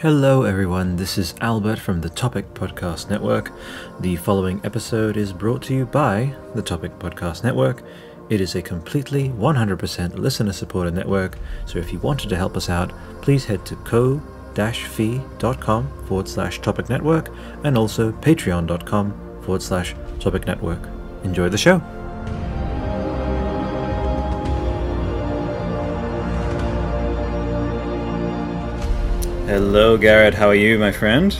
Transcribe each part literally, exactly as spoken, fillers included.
Hello everyone, this is Albert from the Topic Podcast Network. The following episode is brought to you by the Topic Podcast Network. It is a completely one hundred percent listener-supported network, so if you wanted to help us out, please head to ko-fi.com forward slash Topic Network and also patreon.com forward slash Topic Network. Enjoy the show! Hello, Garrett. How are you, my friend?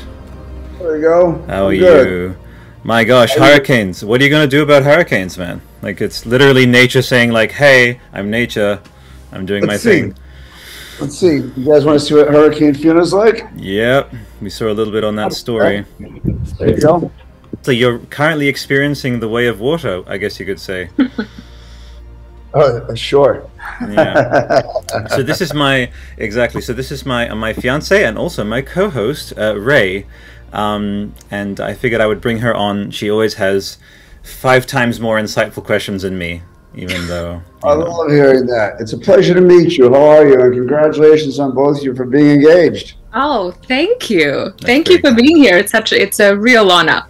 There you go. How are you? My gosh, hurricanes. What are you going to do about hurricanes, man? Like, it's literally nature saying, like, hey, I'm nature. I'm doing my thing. Let's see. You guys want to see what Hurricane Fiona's like? Yep. We saw a little bit on that story. There you go. So you're currently experiencing the way of water, I guess you could say. Oh, sure. Yeah. So this is my exactly. So this is my uh, my fiance and also my co-host uh, Ray, um, and I figured I would bring her on. She always has five times more insightful questions than me, even though. I know. Love hearing that. It's a pleasure to meet you. How are you? And congratulations on both of you for being engaged. Oh, thank you. That's thank you for kind. being here. It's such. A, it's a real honor.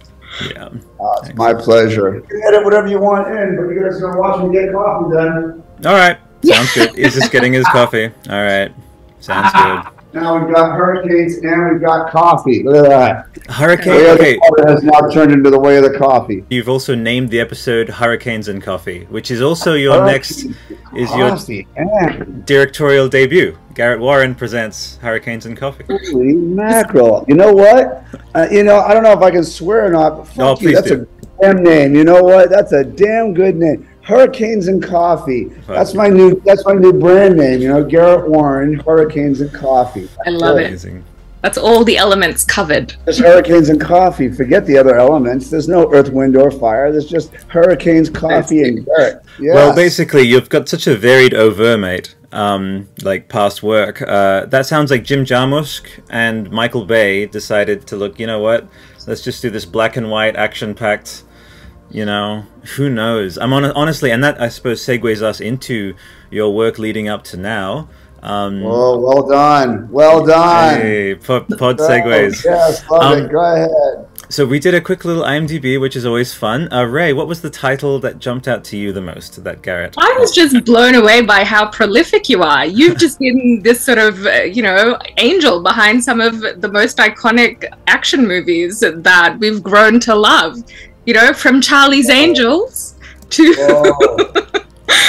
Yeah. Uh, it's my pleasure. You can edit whatever you want in, but you guys are going to watch me get coffee then. All right. Sounds good. He's just getting his coffee. All right. Sounds good. Now we've got hurricanes and we've got coffee. Look at that. Hurricane. The okay. water has now turned into the way of the coffee. You've also named the episode Hurricanes and Coffee, which is also your Hurricanes next is coffee. your directorial debut. Garrett Warren presents Hurricanes and Coffee. Holy mackerel. You know what? Uh, you know, I don't know if I can swear or not, but fuck no, you, that's do. a damn name. You know what? That's a damn good name. Hurricanes and Coffee. That's my new that's my new brand name, you know, Garrett Warren, Hurricanes and Coffee. That's I love it. Amazing. That's all the elements covered. There's hurricanes and coffee. Forget the other elements. There's no earth, wind, or fire. There's just hurricanes, coffee, and Garrett. Yes. Well, basically, you've got such a varied au vert, mate, um, like past work. Uh, that sounds like Jim Jarmusch and Michael Bay decided to look, you know what, let's just do this black and white action-packed. You know, who knows? I'm on, honestly, and that I suppose segues us into your work leading up to now. Um, Whoa, well done, well done. Hey, pod, pod segues. Yes, love um, it. Go ahead. So we did a quick little I M D B, which is always fun. Uh, Ray, what was the title that jumped out to you the most? That Garrett. I was just blown away by how prolific you are. You've just been this sort of, uh, you know, angel behind some of the most iconic action movies that we've grown to love. You know, from Charlie's Whoa. Angels to Whoa.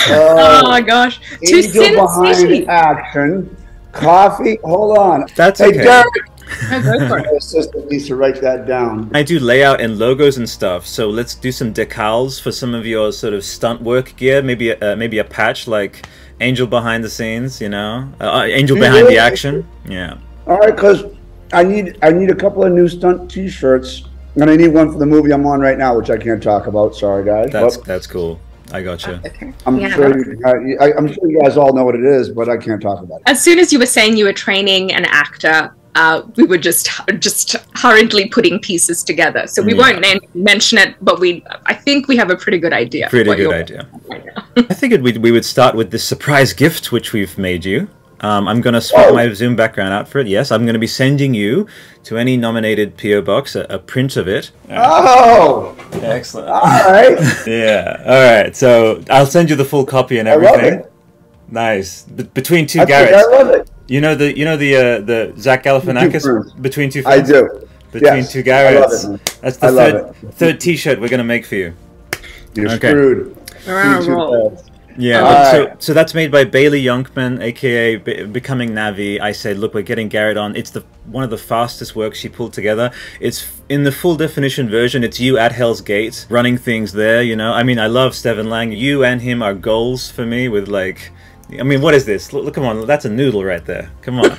oh my gosh, to Angel Sin behind City. Action, coffee. Hold on, that's hey, okay. Derek. My assistant needs to write that down. I do layout and logos and stuff, so let's do some decals for some of your sort of stunt work gear. Maybe a, uh, maybe a patch like Angel behind the scenes. You know, uh, Angel you behind the action. Yeah. All right, because I need I need a couple of new stunt T-shirts. And I need one for the movie I'm on right now, which I can't talk about. Sorry, guys. That's but that's cool. I got you. I'm yeah. sure you, I, I'm sure you guys all know what it is, but I can't talk about it. As soon as you were saying you were training an actor, uh, we were just just hurriedly putting pieces together. So we yeah. won't name, mention it, but we I think we have a pretty good idea. Pretty good idea. Right I figured we we would start with this surprise gift which we've made you. Um, I'm going to swap Whoa. my Zoom background out for it. Yes, I'm going to be sending you to any nominated P O box a, a print of it. Oh! Excellent. All right. yeah. All right. So I'll send you the full copy and everything. I love it. Nice. Be between two I Garretts. I love it. You know the you know the uh, the Zach Galifianakis between two. Films? I do. Between yes. two Garretts. I love it. That's the I third love it. third T-shirt we're going to make for you. You're okay. screwed. All Yeah, uh, so so that's made by Bailey Youngman, aka Be Becoming Navi. I said, look, we're getting Garrett on. It's the one of the fastest works she pulled together. It's in the full definition version. It's you at Hell's Gate running things there. You know, I mean, I love Steven Lang. You and him are goals for me. With like, I mean, what is this? Look, look come on, that's a noodle right there. Come on.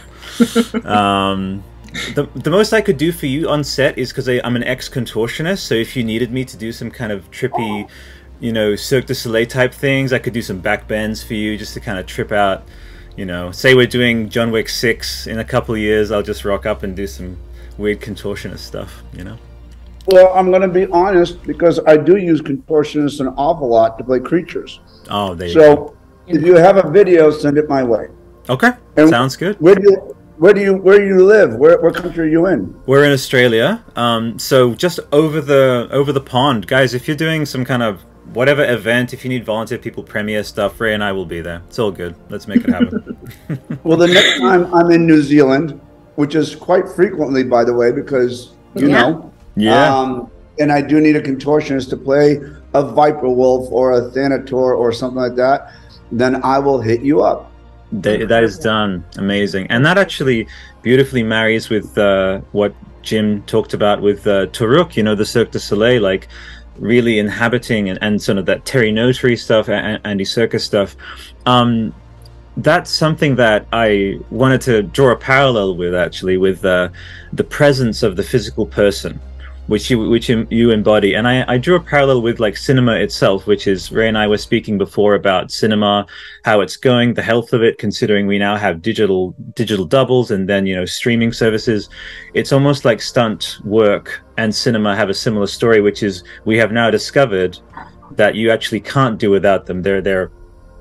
um, the the most I could do for you on set is because I'm an ex contortionist. So if you needed me to do some kind of trippy. You know, Cirque du Soleil type things. I could do some back bends for you just to kind of trip out, you know. Say we're doing John Wick six in a couple of years, I'll just rock up and do some weird contortionist stuff, you know. Well, I'm going to be honest because I do use contortionists an awful lot to play creatures. Oh, there you so go. So if you have a video, send it my way. Okay, and sounds good. Where do, you, Where do you where do you live? Where what country are you in? We're in Australia. Um, so just over the over the pond, guys. If you're doing some kind of whatever event, if you need volunteer people, premiere stuff, Ray and I will be there. It's all good. Let's make it happen. Well, the next time I'm in New Zealand, which is quite frequently, by the way, because you yeah. know, yeah. Um, and I do need a contortionist to play a viper wolf or a thanator or something like that. Then I will hit you up. They, that is done. Amazing. And that actually beautifully marries with uh, what Jim talked about with uh, Turuk, you know, the Cirque du Soleil, like really inhabiting and, and sort of that Terry Notary stuff and Andy Serkis stuff. Um, that's something that I wanted to draw a parallel with, actually, with uh, the presence of the physical person, which you which you embody. And I, I drew a parallel with like cinema itself, which is Ray and I were speaking before about cinema, how it's going, the health of it, considering we now have digital digital doubles and then, you know, streaming services. It's almost like stunt work and cinema have a similar story, which is we have now discovered that you actually can't do without them. They're they're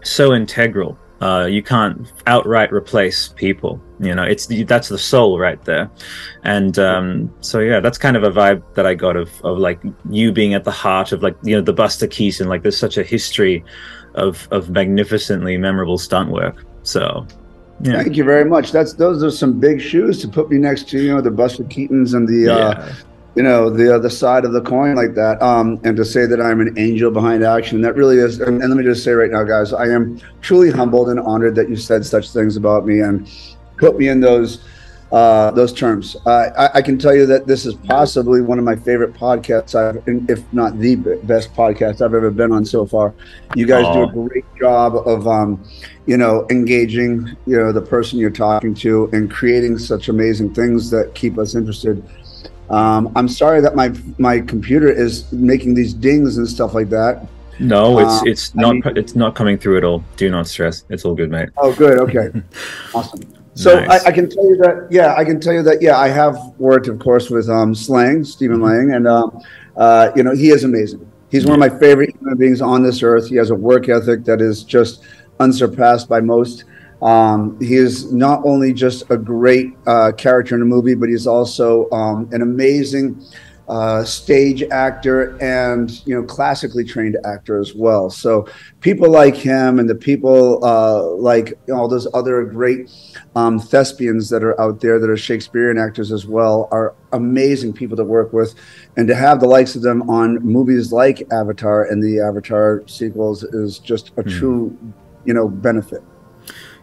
so integral. Uh, you can't outright replace people. You know, it's the, that's the soul right there. And um, so, yeah, that's kind of a vibe that I got of, of like you being at the heart of like, you know, the Buster Keaton, like there's such a history of, of magnificently memorable stunt work. So, yeah. Thank you very much. That's those are some big shoes to put me next to, you know, the Buster Keatons and the, yeah. uh, you know, the other side of the coin like that. Um, and to say that I'm an angel behind action, that really is. And, and let me just say right now, guys, I am truly humbled and honored that you said such things about me. And put me in those uh, those terms. Uh, I, I can tell you that this is possibly one of my favorite podcasts, I've, if not the best podcast I've ever been on so far. You guys Aww. do a great job of, um, you know, engaging, you know, the person you're talking to and creating such amazing things that keep us interested. Um, I'm sorry that my my computer is making these dings and stuff like that. No, it's it's um, not I mean, it's not coming through at all. Do not stress. It's all good, mate. Oh, good. Okay, awesome. So nice. I, I can tell you that, yeah, I can tell you that, yeah, I have worked, of course, with um, Lang, Steven Lang, and, um, uh, you know, he is amazing. He's one of my favorite human beings on this earth. He has a work ethic that is just unsurpassed by most. Um, he is not only just a great uh, character in a movie, but he's also um, an amazing uh, stage actor and, you know, classically trained actor as well. So people like him and the people uh, like all you know, those other great um, thespians that are out there that are Shakespearean actors as well are amazing people to work with. And to have the likes of them on movies like Avatar and the Avatar sequels is just a mm. true, you know, benefit.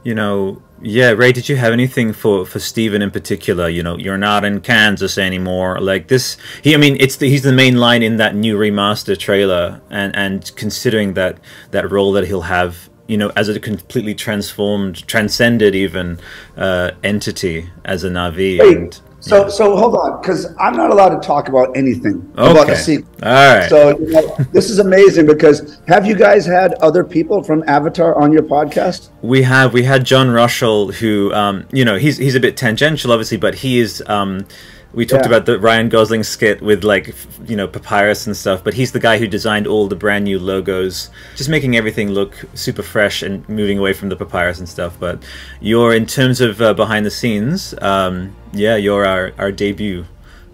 You know, yeah, Ray, did you have anything for, for Steven in particular? You know, you're not in Kansas anymore. Like this, he, I mean, it's the, he's the main line in that new remaster trailer. And, and considering that, that role that he'll have, you know, as a completely transformed, transcended even uh, entity as a Na'vi. Wait, and, so, yeah. so hold on, because I'm not allowed to talk about anything okay. about the sequel. All right. So you know, this is amazing because have you guys had other people from Avatar on your podcast? We have. We had John Russell, who, um, you know, he's he's a bit tangential, obviously, but he is. Um, we talked yeah. about the Ryan Gosling skit with like, you know, Papyrus and stuff, but he's the guy who designed all the brand new logos, just making everything look super fresh and moving away from the Papyrus and stuff. But you're, in terms of uh, behind the scenes, um, yeah, you're our, our debut.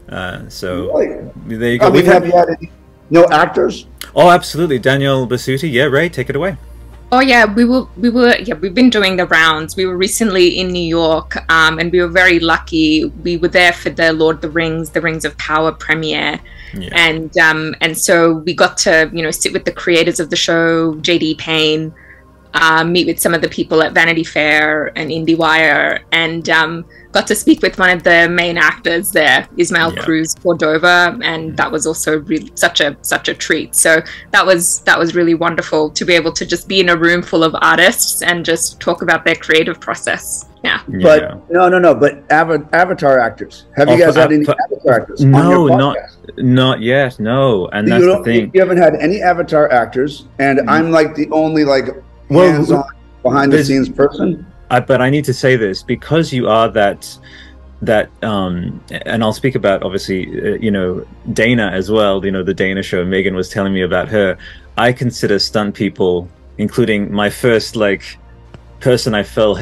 Uh, so really? There you go. I mean, We've have had, you had any, no actors? Oh, absolutely. Daniel Basutti. Yeah, Ray, take it away. Oh yeah, we were we were yeah we've been doing the rounds. We were recently in New York, um, and we were very lucky. We were there for the Lord of the Rings, the Rings of Power premiere, yeah. and um, and so we got to you know sit with the creators of the show, J D Payne, uh, meet with some of the people at Vanity Fair and IndieWire, and um, got to speak with one of the main actors there, Ismael yeah. Cruz Cordova, and that was also really such a such a treat. So that was that was really wonderful to be able to just be in a room full of artists and just talk about their creative process. Yeah. yeah. But no, no, no. But av Avatar actors, have you oh, guys had any Avatar actors? No, not not yet. No, and that's the thing. You haven't had any Avatar actors, and mm. I'm like the only like well, hands-on behind the scenes person. I, but I need to say this because you are that that um and I'll speak about obviously uh, you know Dana as well, you know the Dana show. Megan was telling me about her. I consider stunt people, including my first like person I fell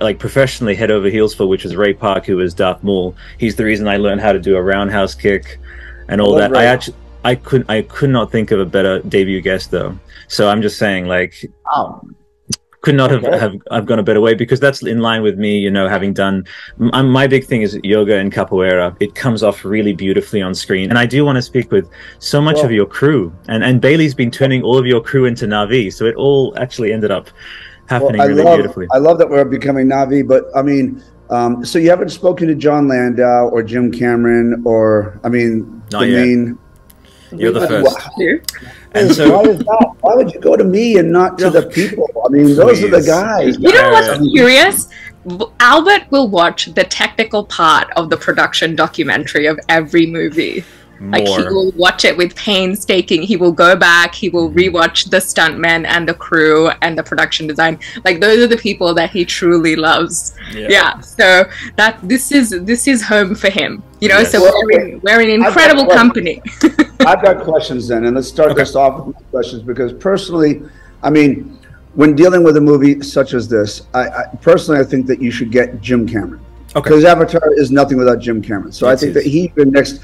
like professionally head over heels for, which was Ray Park, who was Darth Maul. He's the reason I learned how to do a roundhouse kick and all oh, that. Right. I actually, I couldn't, I could not think of a better debut guest though. So I'm just saying, like, oh. could not okay. have, have I've gone a better way, because that's in line with me, you know, having done I'm, my big thing is yoga and capoeira. It comes off really beautifully on screen. And I do want to speak with so much yeah. of your crew, and and Bailey's been turning all of your crew into Navi, so it all actually ended up happening well, really love, beautifully. I love that we're becoming Navi, but I mean, um, so you haven't spoken to John Landau or Jim Cameron or, I mean, not the yet. main... You're the first. Wow. And so, why is that? Why would you go to me and not to the people? I mean, those are the guys. You know what's curious? Albert will watch the technical part of the production documentary of every movie. More. Like, he will watch it with painstaking. He will go back. He will rewatch the stuntmen and the crew and the production design. Like, those are the people that he truly loves. Yeah. yeah so that this is this is home for him. You know. Yes. So well, we're in, we're in incredible I've got company. I've got questions then, and let's start okay. this off with my questions, because personally, I mean, when dealing with a movie such as this, I, I personally I think that you should get Jim Cameron. Okay. Because Avatar is nothing without Jim Cameron. So it I think is. that he's been next.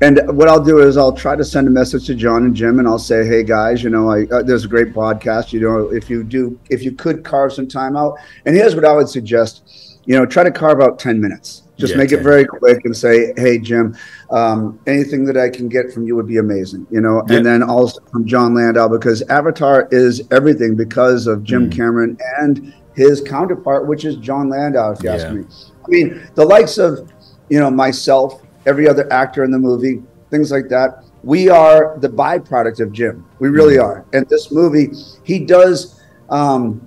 And what I'll do is I'll try to send a message to John and Jim, and I'll say, hey guys, you know, I, uh, there's a great podcast. You know, if you do, if you could carve some time out. And here's what I would suggest, you know, try to carve out ten minutes. Just yeah, make it very quick and say, hey, Jim, um, anything that I can get from you would be amazing. You know, yeah. and then also from John Landau, because Avatar is everything because of Jim mm. Cameron and his counterpart, which is John Landau, if you yeah. ask me. I mean, the likes of, you know, myself, every other actor in the movie, things like that. We are the byproduct of Jim. We really are. And this movie, he does um,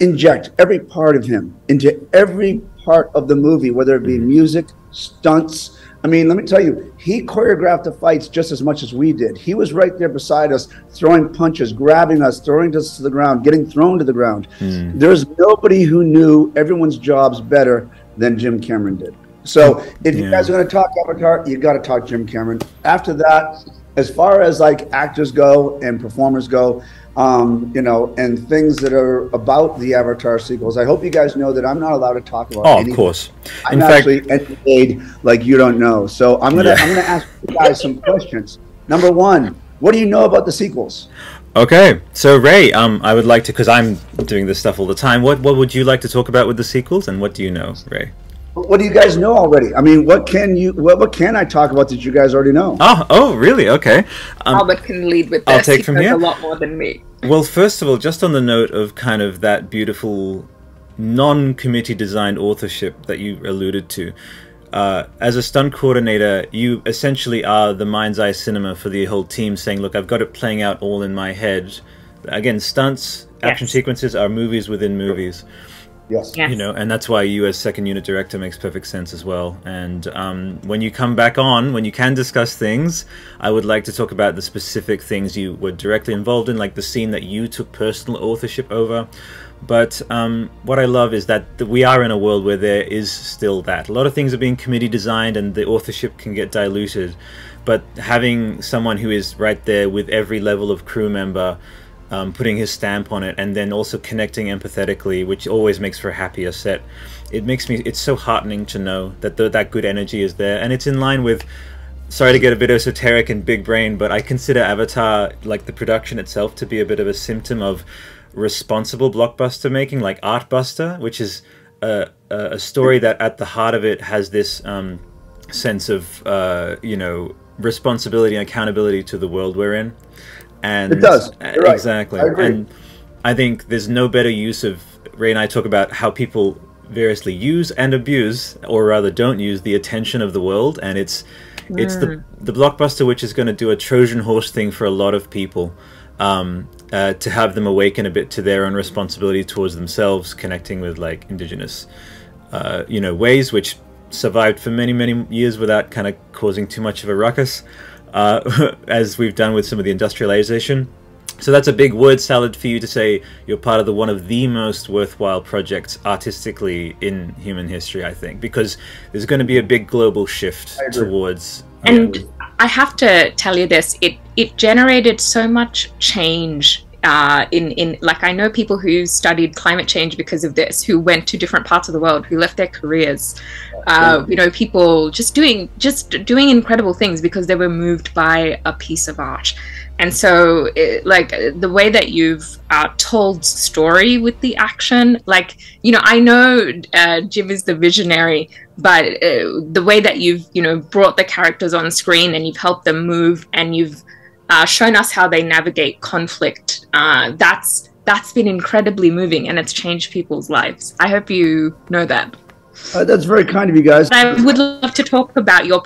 inject every part of him into every part of the movie, whether it be music, stunts. I mean, let me tell you, he choreographed the fights just as much as we did. He was right there beside us, throwing punches, grabbing us, throwing us to the ground, getting thrown to the ground. Mm. There's nobody who knew everyone's jobs better than Jim Cameron did. So if yeah. you guys are going to talk Avatar, you got to talk Jim Cameron. After that, as far as like actors go and performers go, um, you know, and things that are about the Avatar sequels, I hope you guys know that I'm not allowed to talk about. Oh, anything. of course. In I'm fact, actually educated, like you don't know. So I'm gonna yeah. I'm gonna ask you guys some questions. Number one, what do you know about the sequels? Okay, so Ray, um, I would like to, because I'm doing this stuff all the time. What what would you like to talk about with the sequels, and what do you know, Ray? What do you guys know already? I mean, what can you? What, what can I talk about that you guys already know? Oh, oh, really? Okay. Um, Albert can lead with this. I'll take he from knows here. A lot more than me. Well, first of all, just on the note of kind of that beautiful, non-committee designed authorship that you alluded to, uh, as a stunt coordinator, you essentially are the mind's eye cinema for the whole team, saying, "Look, I've got it playing out all in my head." Again, stunts, yes. action sequences are movies within movies. Yes. yes. You know, and that's why you as second unit director makes perfect sense as well. And um, when you come back on, when you can discuss things, I would like to talk about the specific things you were directly involved in, like the scene that you took personal authorship over. But um, what I love is that we are in a world where there is still that. A lot of things are being committee designed and the authorship can get diluted. But having someone who is right there with every level of crew member, Um, putting his stamp on it, and then also connecting empathetically, which always makes for a happier set. It makes me, it's so heartening to know that the, that good energy is there, and it's in line with, sorry to get a bit esoteric and big brain, but I consider Avatar, like the production itself, to be a bit of a symptom of responsible blockbuster making, like Artbuster, which is a, a story that at the heart of it has this um, sense of, uh, you know, responsibility and accountability to the world we're in. And it does. You're right. Exactly. I agree. And I think there's no better use of, Ray and I talk about how people variously use and abuse, or rather don't use, the attention of the world, and it's mm. it's the the blockbuster which is going to do a Trojan horse thing for a lot of people, um, uh, to have them awaken a bit to their own responsibility towards themselves, connecting with like indigenous uh, you know, ways which survived for many, many years without kind of causing too much of a ruckus. Uh, as we've done with some of the industrialization. So that's a big word salad for you to say you're part of the one of the most worthwhile projects artistically in human history, I think, because there's going to be a big global shift towards... And um, I have to tell you this, it, it generated so much change uh, in, in like I know people who studied climate change because of this, who went to different parts of the world, who left their careers, uh, you know, people just doing, just doing incredible things because they were moved by a piece of art. And so it, like the way that you've uh, told story with the action, like, you know, I know uh, Jim is the visionary, but uh, the way that you've, you know, brought the characters on screen and you've helped them move and you've uh, shown us how they navigate conflict, uh, that's, that's been incredibly moving and it's changed people's lives. I hope you know that. Uh, that's very kind of you guys. I would love to talk about your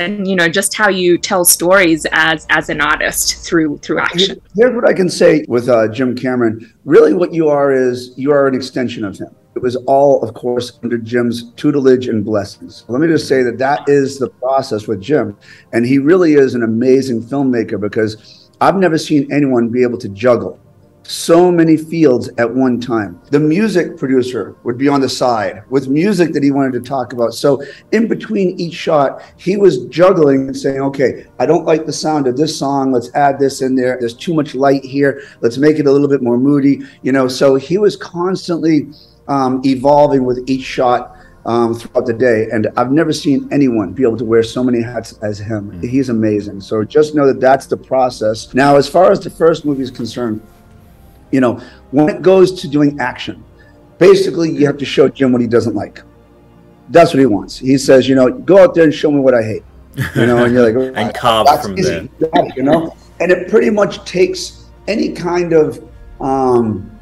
and, you know, just how you tell stories as as an artist through through action. Here's what I can say with uh, Jim Cameron. Really what you are is you are an extension of him. It was all, of course, under Jim's tutelage and blessings. Let me just say that that is the process with Jim. And he really is an amazing filmmaker because I've never seen anyone be able to juggle so many fields at one time. The music producer would be on the side with music that he wanted to talk about. So in between each shot, he was juggling and saying, okay, I don't like the sound of this song. Let's add this in there. There's too much light here. Let's make it a little bit more moody. You know, so he was constantly um, evolving with each shot um, throughout the day. And I've never seen anyone be able to wear so many hats as him. Mm. He's amazing. So just know that that's the process. Now, as far as the first movie is concerned, you know, when it goes to doing action, basically you have to show Jim what he doesn't like. That's what he wants. He says, you know, go out there and show me what I hate. You know, and you're like, oh, and carve from there. You know, and it pretty much takes any kind of, um,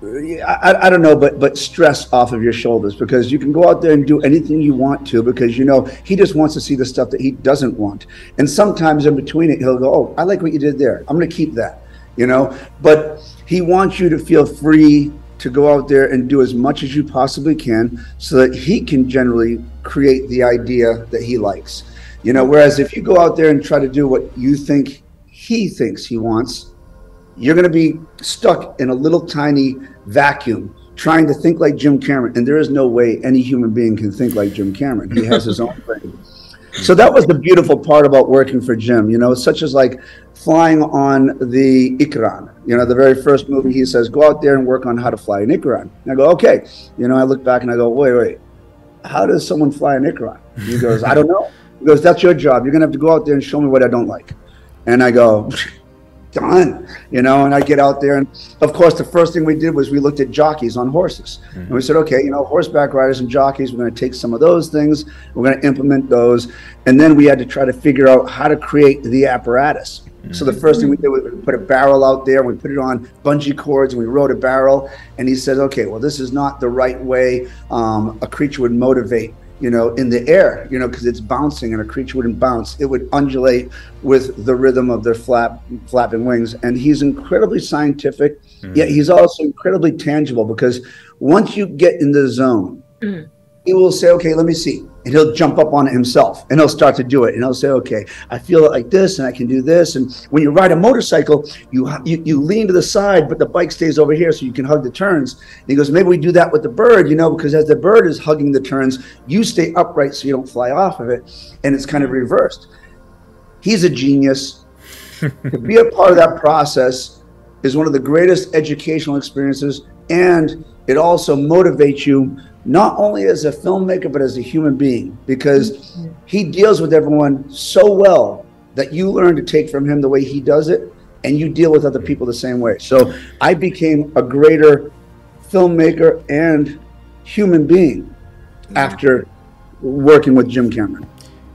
I, I don't know, but but stress off of your shoulders because you can go out there and do anything you want to because, you know, he just wants to see the stuff that he doesn't want. And sometimes in between it, he'll go, oh, I like what you did there. I'm going to keep that. You know, but he wants you to feel free to go out there and do as much as you possibly can so that he can generally create the idea that he likes. You know, whereas if you go out there and try to do what you think he thinks he wants, you're going to be stuck in a little tiny vacuum trying to think like Jim Cameron. And there is no way any human being can think like Jim Cameron. He has his own thing. So that was the beautiful part about working for Jim, you know, such as like flying on the Ikran. You know, the very first movie, he says, go out there and work on how to fly an Ikran. And I go, okay. You know, I look back and I go, wait, wait, how does someone fly an Ikran? He goes, I don't know. He goes, that's your job. You're going to have to go out there and show me what I don't like. And I go, done, you know, and I get out there. And of course, the first thing we did was we looked at jockeys on horses. Mm-hmm. And we said, okay, you know, horseback riders and jockeys, we're going to take some of those things. We're going to implement those. And then we had to try to figure out how to create the apparatus. Mm-hmm. So the first thing we did was we put a barrel out there. We put it on bungee cords and we rode a barrel. And he says, okay, well, this is not the right way um, a creature would motivate, you know, in the air, you know, because it's bouncing and a creature wouldn't bounce. It would undulate with the rhythm of their flap, flapping wings. And he's incredibly scientific, mm. yet he's also incredibly tangible because once you get in the zone, mm. he will say, okay, let me see. And he'll jump up on it himself and he'll start to do it. And he'll say, okay, I feel it like this and I can do this. And when you ride a motorcycle, you, you, you lean to the side, but the bike stays over here so you can hug the turns. And he goes, maybe we do that with the bird, you know, because as the bird is hugging the turns, you stay upright so you don't fly off of it. And it's kind of reversed. He's a genius. To be a part of that process is one of the greatest educational experiences. And it also motivates you not only as a filmmaker, but as a human being, because he deals with everyone so well that you learn to take from him the way he does it, and you deal with other people the same way. So I became a greater filmmaker and human being after working with Jim Cameron.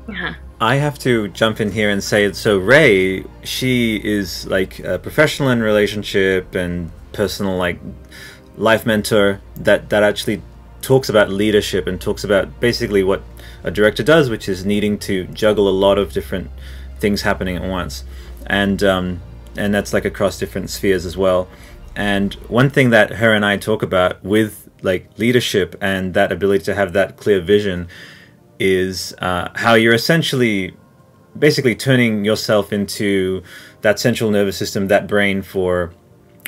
Yeah. I have to jump in here and say, so Ray, she is like a professional in relationship and personal like life mentor that, that actually talks about leadership and talks about basically what a director does, which is needing to juggle a lot of different things happening at once. And um, and that's like across different spheres as well. And one thing that her and I talk about with like leadership and that ability to have that clear vision is uh, how you're essentially basically turning yourself into that central nervous system, that brain for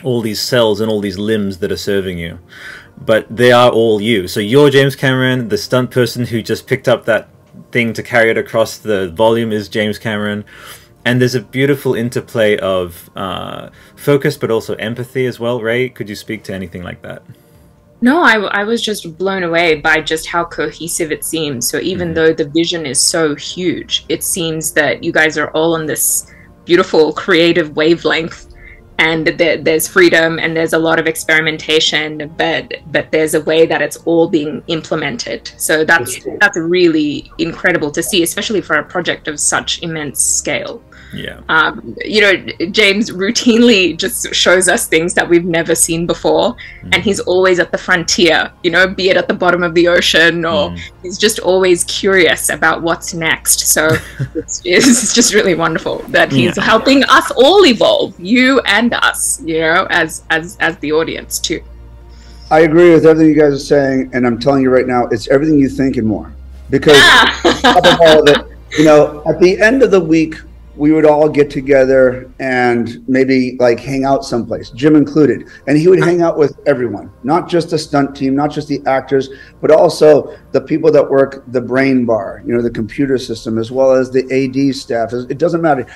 all these cells and all these limbs that are serving you. But they are all you. So you're James Cameron, the stunt person who just picked up that thing to carry it across the volume is James Cameron. And there's a beautiful interplay of uh, focus, but also empathy as well. Ray, could you speak to anything like that? No, I, I was just blown away by just how cohesive it seems. So even mm-hmm. though the vision is so huge, it seems that you guys are all on this beautiful creative wavelength, and there, there's freedom and there's a lot of experimentation, but but there's a way that it's all being implemented. So that's that's really incredible to see, especially for a project of such immense scale. Yeah. Um, you know, James routinely just shows us things that we've never seen before. Mm. And he's always at the frontier, you know, be it at the bottom of the ocean or mm. he's just always curious about what's next. So it's, it's just really wonderful that he's yeah. helping us all evolve, you and us, you know, as, as, as the audience too. I agree with everything you guys are saying. And I'm telling you right now, it's everything you think and more. Because ah. above all of it, you know, at the end of the week, we would all get together and maybe like hang out someplace, Jim included. And he would hang out with everyone, not just the stunt team, not just the actors, but also the people that work the brain bar, you know, the computer system, as well as the A D staff. It doesn't matter.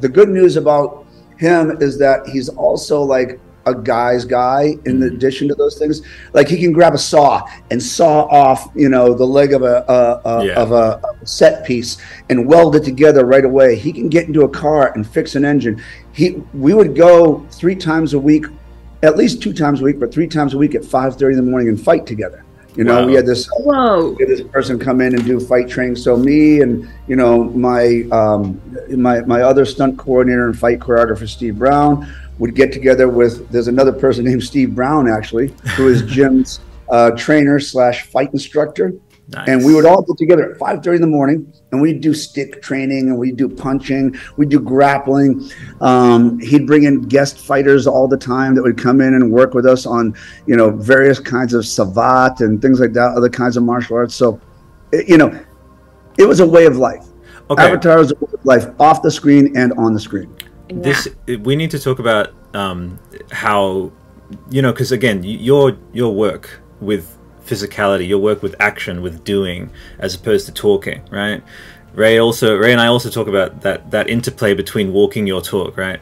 The good news about him is that he's also like a guy's guy in addition to those things. Like he can grab a saw and saw off, you know, the leg of a, a, a yeah. of a set piece and weld it together right away. He can get into a car and fix an engine. He, we would go three times a week, at least two times a week, but three times a week at five thirty in the morning and fight together. You know, wow. we had this, Whoa. We had this person come in and do fight training. So me and, you know, my, um, my, my other stunt coordinator and fight choreographer, Steve Brown, would get together with, there's another person named Steve Brown, actually, who is Jim's uh, trainer slash fight instructor. Nice. And we would all get together at five thirty in the morning, and we'd do stick training, and we'd do punching, we'd do grappling. Um, he'd bring in guest fighters all the time that would come in and work with us on, you know, various kinds of savate and things like that, other kinds of martial arts. So, it, you know, it was a way of life. Okay. Avatar was a way of life off the screen and on the screen. Yeah. This we need to talk about um, how, you know, because again, your your work with physicality, your work with action, with doing, as opposed to talking, right? Ray also, Ray and I also talk about that that interplay between walking your talk, right,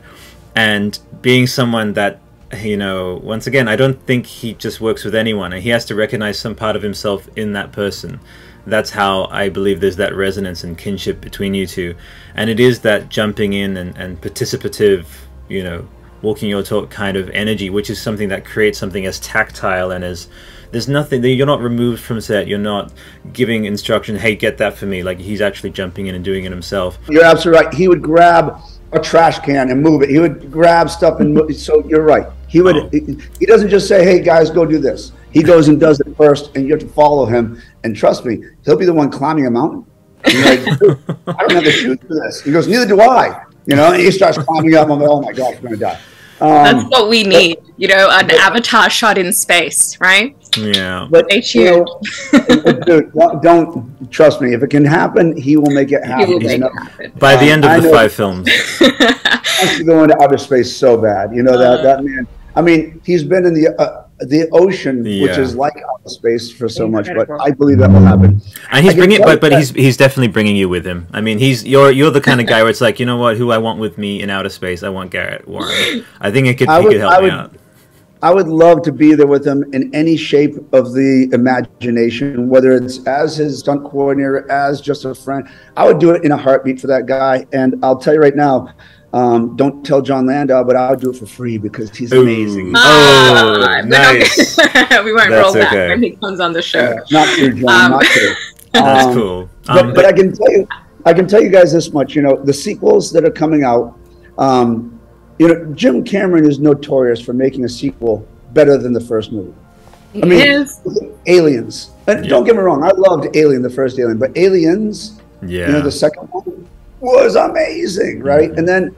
and being someone that, you know, once again, I don't think he just works with anyone. He has to recognize some part of himself in that person. That's how I believe there's that resonance and kinship between you two. And it is that jumping in and, and participative, you know, walking your talk kind of energy, which is something that creates something as tactile and as, there's nothing, you're not removed from set, you're not giving instruction, hey, get that for me. Like, he's actually jumping in and doing it himself. You're absolutely right. He would grab a trash can and move it. He would grab stuff and move it. So you're right. He would, oh. he, he doesn't just say, hey guys, go do this. He goes and does it first, and you have to follow him. And trust me, he'll be the one climbing a mountain. Like, dude, I don't have the shoes for this. He goes, neither do I. You know, and he starts climbing up. I'm like, oh my God, I'm going to die. Um, That's what we need, but, you know, an but, avatar shot in space, right? Yeah. But you know, dude, don't, don't trust me. If it can happen, he will make it happen. He will make it happen. By um, the end of I the five films. He wants to go into outer space so bad. You know, that, uh, that man, I mean, he's been in the... Uh, the ocean, yeah. which is like outer space for so much, but I believe that will happen. And he's bringing, but but he's he's definitely bringing you with him. I mean, he's you're you're the kind of guy where it's like, you know what, who I want with me in outer space, I want Garrett Warren. I think it could, he would, could help I me would, out. I would love to be there with him in any shape of the imagination, whether it's as his stunt coordinator, as just a friend. I would do it in a heartbeat for that guy, and I'll tell you right now. Um, don't tell John Landau, but I'll do it for free because he's Ooh. amazing. Oh, oh nice. We won't That's roll back okay. when he comes on the show. Yeah, not true, John. Um, not true. That's um, cool. Um, but, but I can tell you, I can tell you guys this much. You know, the sequels that are coming out. Um, you know, Jim Cameron is notorious for making a sequel better than the first movie. He I mean, is. Aliens. And yeah. Don't get me wrong. I loved Alien, the first Alien, but Aliens. Yeah. You know, the second one was amazing, right? Mm-hmm. And then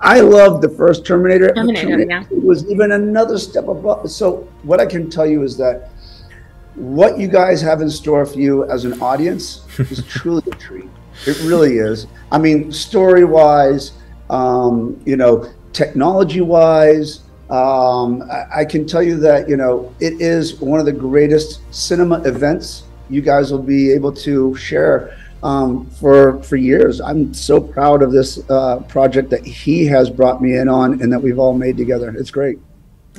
I loved the first Terminator. Terminator, Terminator yeah. was even another step above. So what I can tell you is that what you guys have in store for you as an audience is truly a treat. It really is. I mean, story-wise, um, you know, technology-wise, um, I, I can tell you that, you know, it is one of the greatest cinema events you guys will be able to share um, for for years. I'm so proud of this uh, project that he has brought me in on, and that we've all made together. It's great.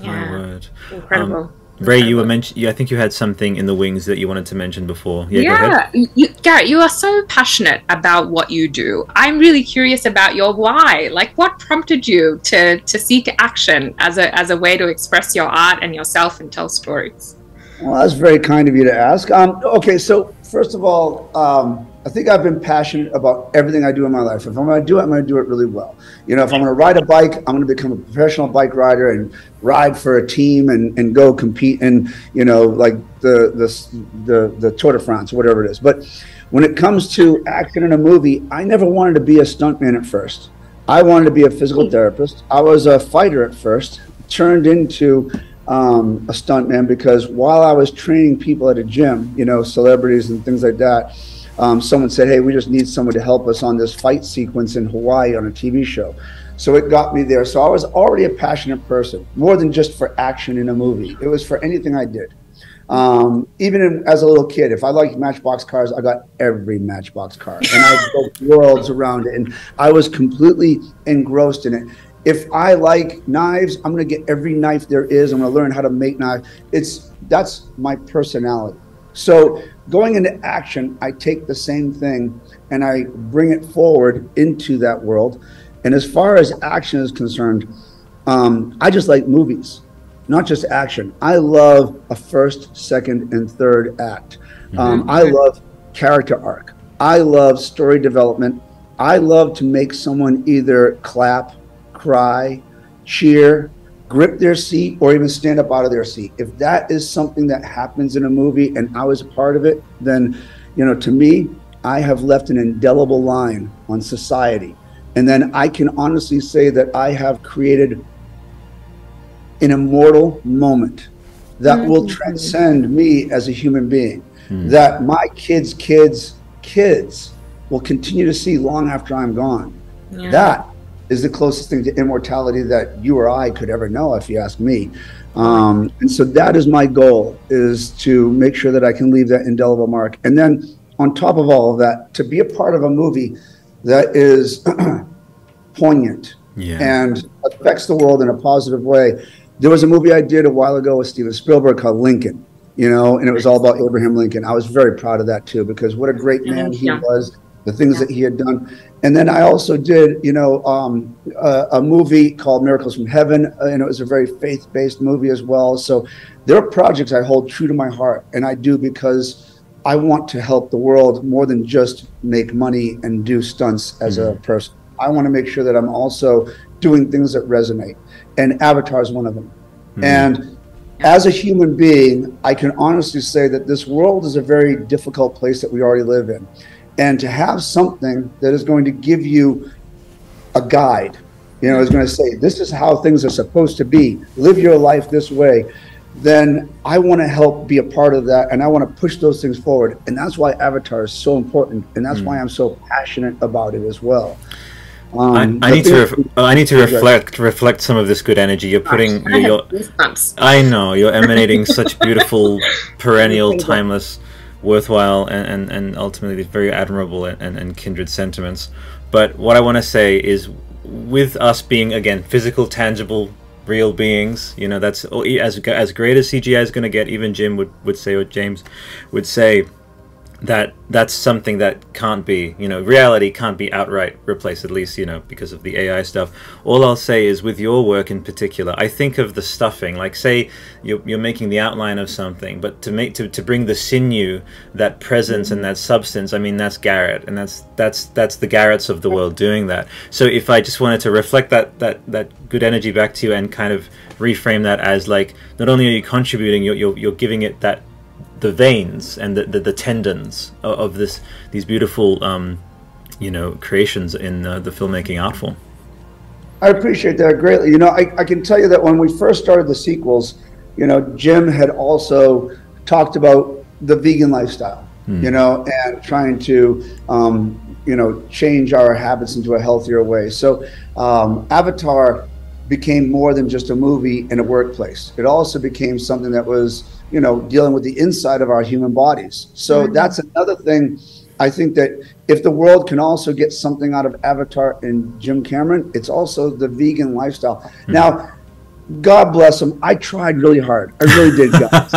Yeah, my word. Incredible. Um, Ray, you were mentioning, I think you had something in the wings that you wanted to mention before. Yeah, yeah. Go ahead. You, Garrett, you are so passionate about what you do. I'm really curious about your why. Like, what prompted you to to seek action as a as a way to express your art and yourself and tell stories? Well, that's very kind of you to ask. Um, okay, so first of all, um, I think I've been passionate about everything I do in my life. If I'm going to do it, I'm going to do it really well. You know, if I'm going to ride a bike, I'm going to become a professional bike rider and ride for a team and, and go compete in, you know, like the, the, the, the Tour de France, whatever it is. But when it comes to acting in a movie, I never wanted to be a stuntman at first. I wanted to be a physical therapist. I was a fighter at first, turned into um, a stuntman because while I was training people at a gym, you know, celebrities and things like that, Um, someone said, hey, we just need someone to help us on this fight sequence in Hawaii on a T V show. So it got me there. So I was already a passionate person, more than just for action in a movie. It was for anything I did. Um, even in, as a little kid, if I liked Matchbox cars, I got every Matchbox car. And I built worlds around it. And I was completely engrossed in it. If I like knives, I'm going to get every knife there is. I'm going to learn how to make knives. It's, that's my personality. So going into action, I take the same thing and I bring it forward into that world. And as far as action is concerned, um, I just like movies, not just action. I love a first, second, and third act. Um, I love character arc. I love story development. I love to make someone either clap, cry, cheer, grip their seat, or even stand up out of their seat. If that is something that happens in a movie and I was a part of it, then, you know, to me, I have left an indelible line on society. And then I can honestly say that I have created an immortal moment that mm-hmm. will transcend me as a human being, mm-hmm. that my kids' kids' kids will continue to see long after I'm gone. Yeah. That is the closest thing to immortality that you or I could ever know, if you ask me. Um, and so that is my goal, is to make sure that I can leave that indelible mark. And then on top of all of that, to be a part of a movie that is poignant yeah. and affects the world in a positive way. There was a movie I did a while ago with Steven Spielberg called Lincoln, you know, and it was all about Abraham Lincoln. I was very proud of that too, because what a great man he yeah. was. The things yeah. that he had done. And then I also did, you know, um, a, a movie called Miracles from Heaven, and it was a very faith-based movie as well. So there are projects I hold true to my heart, and I do because I want to help the world more than just make money and do stunts as mm-hmm. a person. I want to make sure that I'm also doing things that resonate, and Avatar is one of them. Mm-hmm. And as a human being, I can honestly say that this world is a very difficult place that we already live in. And to have something that is going to give you a guide, you know, is going to say, this is how things are supposed to be, live your life this way, then I want to help be a part of that. And I want to push those things forward. And that's why Avatar is so important. And that's mm. why I'm so passionate about it as well. Um, I, I, need to I need to reflect reflect some of this good energy. You're putting, you're, you're, I know, you're emanating such beautiful, perennial, timeless, worthwhile and, and, and ultimately very admirable and, and kindred sentiments. But what I want to say is, with us being, again, physical, tangible, real beings, you know, that's as, as great as C G I is going to get. Even Jim would, would say, or James would say, that that's something that can't be, you know, reality can't be outright replaced, at least, you know, because of the A I stuff. All I'll say is, with your work in particular, I think of the stuffing, like, say you're, you're making the outline of something, but to make, to, to bring the sinew, that presence and that substance, I mean, that's Garrett, and that's, that's, that's the Garretts of the world doing that. So if I just wanted to reflect that, that, that good energy back to you and kind of reframe that as, like, not only are you contributing, you're, you're, you're giving it that, the veins and the, the, the tendons of, of this, these beautiful, um, you know, creations in uh, the filmmaking art form. I appreciate that greatly. You know, I, I can tell you that when we first started the sequels, you know, Jim had also talked about the vegan lifestyle, mm. you know, and trying to, um, you know, change our habits into a healthier way. So um, Avatar became more than just a movie and a workplace. It also became something that was, you know, dealing with the inside of our human bodies. So that's another thing I think that if the world can also get something out of Avatar and Jim Cameron, it's also the vegan lifestyle. Mm-hmm. Now, God bless them. I tried really hard. I really did, guys.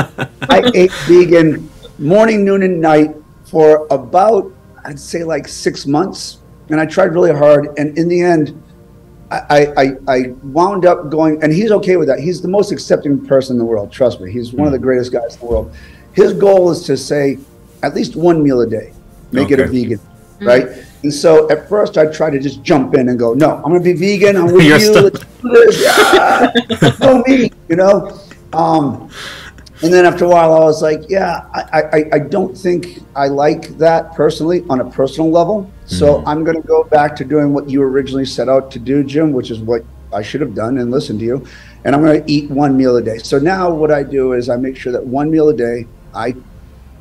I ate vegan morning, noon, and night for about, I'd say, like six months. And I tried really hard. And in the end, I, I, I wound up going, and he's okay with that. He's the most accepting person in the world. Trust me. He's one mm. of the greatest guys in the world. His goal is to say at least one meal a day, make okay. it a vegan. Right. Mm. And so at first I tried to just jump in and go, no, I'm going to be vegan. I'm with you. Let's do this. Yeah. Go me, you know? Um, and then after a while I was like, yeah, I, I, I don't think I like that personally on a personal level. So mm-hmm. I'm going to go back to doing what you originally set out to do, Jim, which is what I should have done and listened to you. And I'm going to eat one meal a day. So now what I do is I make sure that one meal a day, I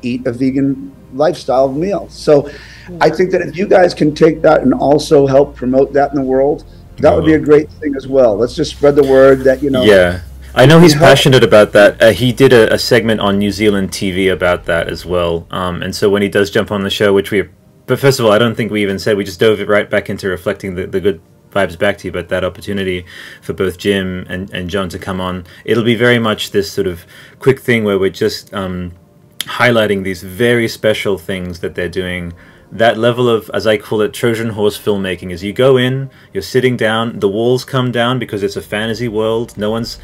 eat a vegan lifestyle meal. So yeah. I think that if you guys can take that and also help promote that in the world, that oh. would be a great thing as well. Let's just spread the word that, you know. Yeah. I know he's passionate about that. Uh, he did a, a segment on New Zealand T V about that as well. Um, and so when he does jump on the show, which we are, but first of all, I don't think we even said, we just dove it right back into reflecting the, the good vibes back to you about that opportunity for both Jim and, and John to come on. It'll be very much this sort of quick thing where we're just um, highlighting these very special things that they're doing. That level of, as I call it, Trojan horse filmmaking is you go in, you're sitting down, the walls come down because it's a fantasy world. No one's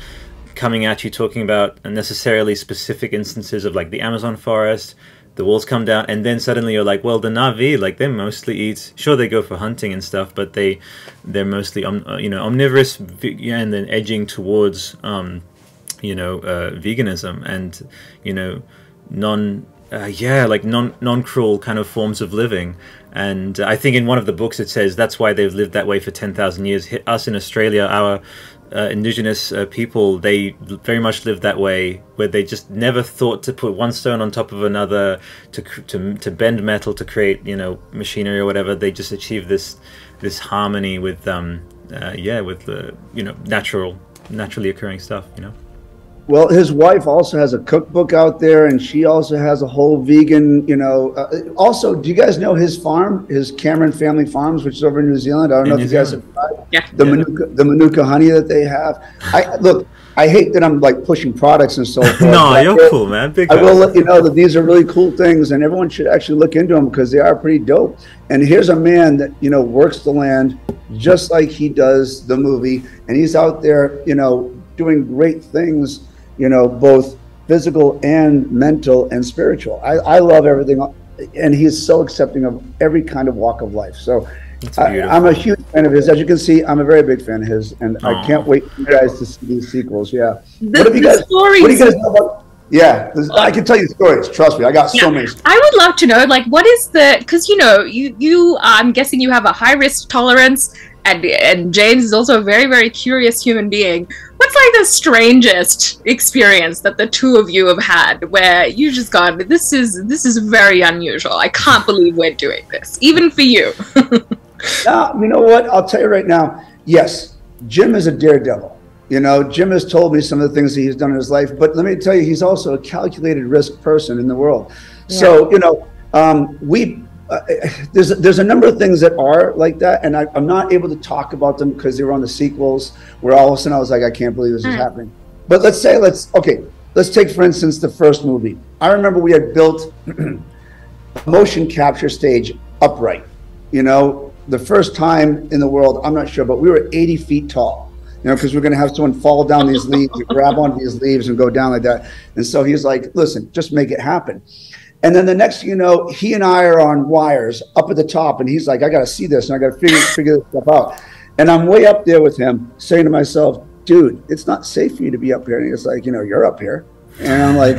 coming at you talking about necessarily specific instances of like the Amazon forest. The walls come down, and then suddenly you're like, well, the Na'vi, like, they mostly eat, sure, they go for hunting and stuff, but they, they're mostly, um, you know, omnivorous, yeah, and then edging towards, um, you know, uh, veganism and, you know, non, uh, yeah, like non, non-cruel kind of forms of living. And I think in one of the books it says that's why they've lived that way for ten thousand years. Us in Australia, our Uh, indigenous uh, people, they very much lived that way, where they just never thought to put one stone on top of another, to to to bend metal to create, you know, machinery or whatever. They just achieved this this harmony with um uh, yeah with the you know natural naturally occurring stuff, you know. Well, his wife also has a cookbook out there, and she also has a whole vegan, you know. Uh, also, do you guys know his farm, his Cameron family farms, which is over in New Zealand? I don't in know New if you Zealand. guys have tried yeah. the, yeah. Manuka, the Manuka honey that they have. I Look, I hate that I'm like pushing products and so forth. No, you're here. Cool, man. Big I guy. will let you know that these are really cool things, and everyone should actually look into them because they are pretty dope. And here's a man that, you know, works the land just like he does the movie, and he's out there, you know, doing great things. You know, both physical and mental and spiritual. I, I love everything, and he's so accepting of every kind of walk of life. So I, I'm a huge fan of his. As you can see, I'm a very big fan of his, and Aww. I can't wait for you guys to see these sequels. Yeah. The, what, have you guys, stories. what do you guys know about? Yeah, I can tell you stories. Trust me, I got yeah. so many stories. I would love to know, like, what is the, because, you know, you, you, I'm guessing you have a high risk tolerance, and, and James is also a very, very curious human being. What's like the strangest experience that the two of you have had where you just gone, this is this is very unusual. I can't believe we're doing this, even for you. No, you know what? I'll tell you right now. Yes, Jim is a daredevil. You know, Jim has told me some of the things that he's done in his life. But let me tell you, he's also a calculated risk person in the world. Yeah. So, you know, um, we uh, there's, there's a number of things that are like that. And I, I'm not able to talk about them because they were on the sequels where all of a sudden I was like, I can't believe this is mm. happening. But let's say let's OK, let's take, for instance, the first movie. I remember we had built a motion capture stage upright. You know, the first time in the world, I'm not sure, but we were eighty feet tall. You know, because we're going to have someone fall down these leaves, you grab onto these leaves and go down like that. And so he's like, listen, just make it happen. And then the next thing you know, he and I are on wires up at the top. And he's like, I got to see this and I got to figure, figure this stuff out. And I'm way up there with him saying to myself, dude, it's not safe for you to be up here. And he's like, you know, you're up here. And I'm like,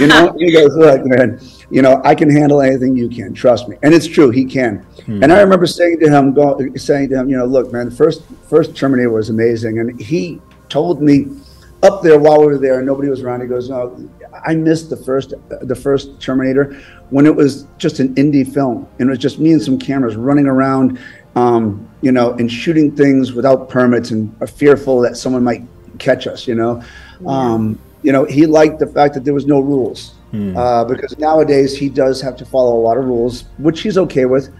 you know, and he goes, look, man, you know, I can handle anything you can, trust me. And it's true, he can. Hmm. And I remember saying to him, go, saying to him, you know, look, man, the first, first Terminator was amazing. And he told me up there while we were there and nobody was around, he goes, no, I missed the first, the first Terminator when it was just an indie film. And it was just me and some cameras running around, um, you know, and shooting things without permits and fearful that someone might catch us, you know. Um, you know, he liked the fact that there was no rules. mm. uh, because nowadays he does have to follow a lot of rules, which he's okay with.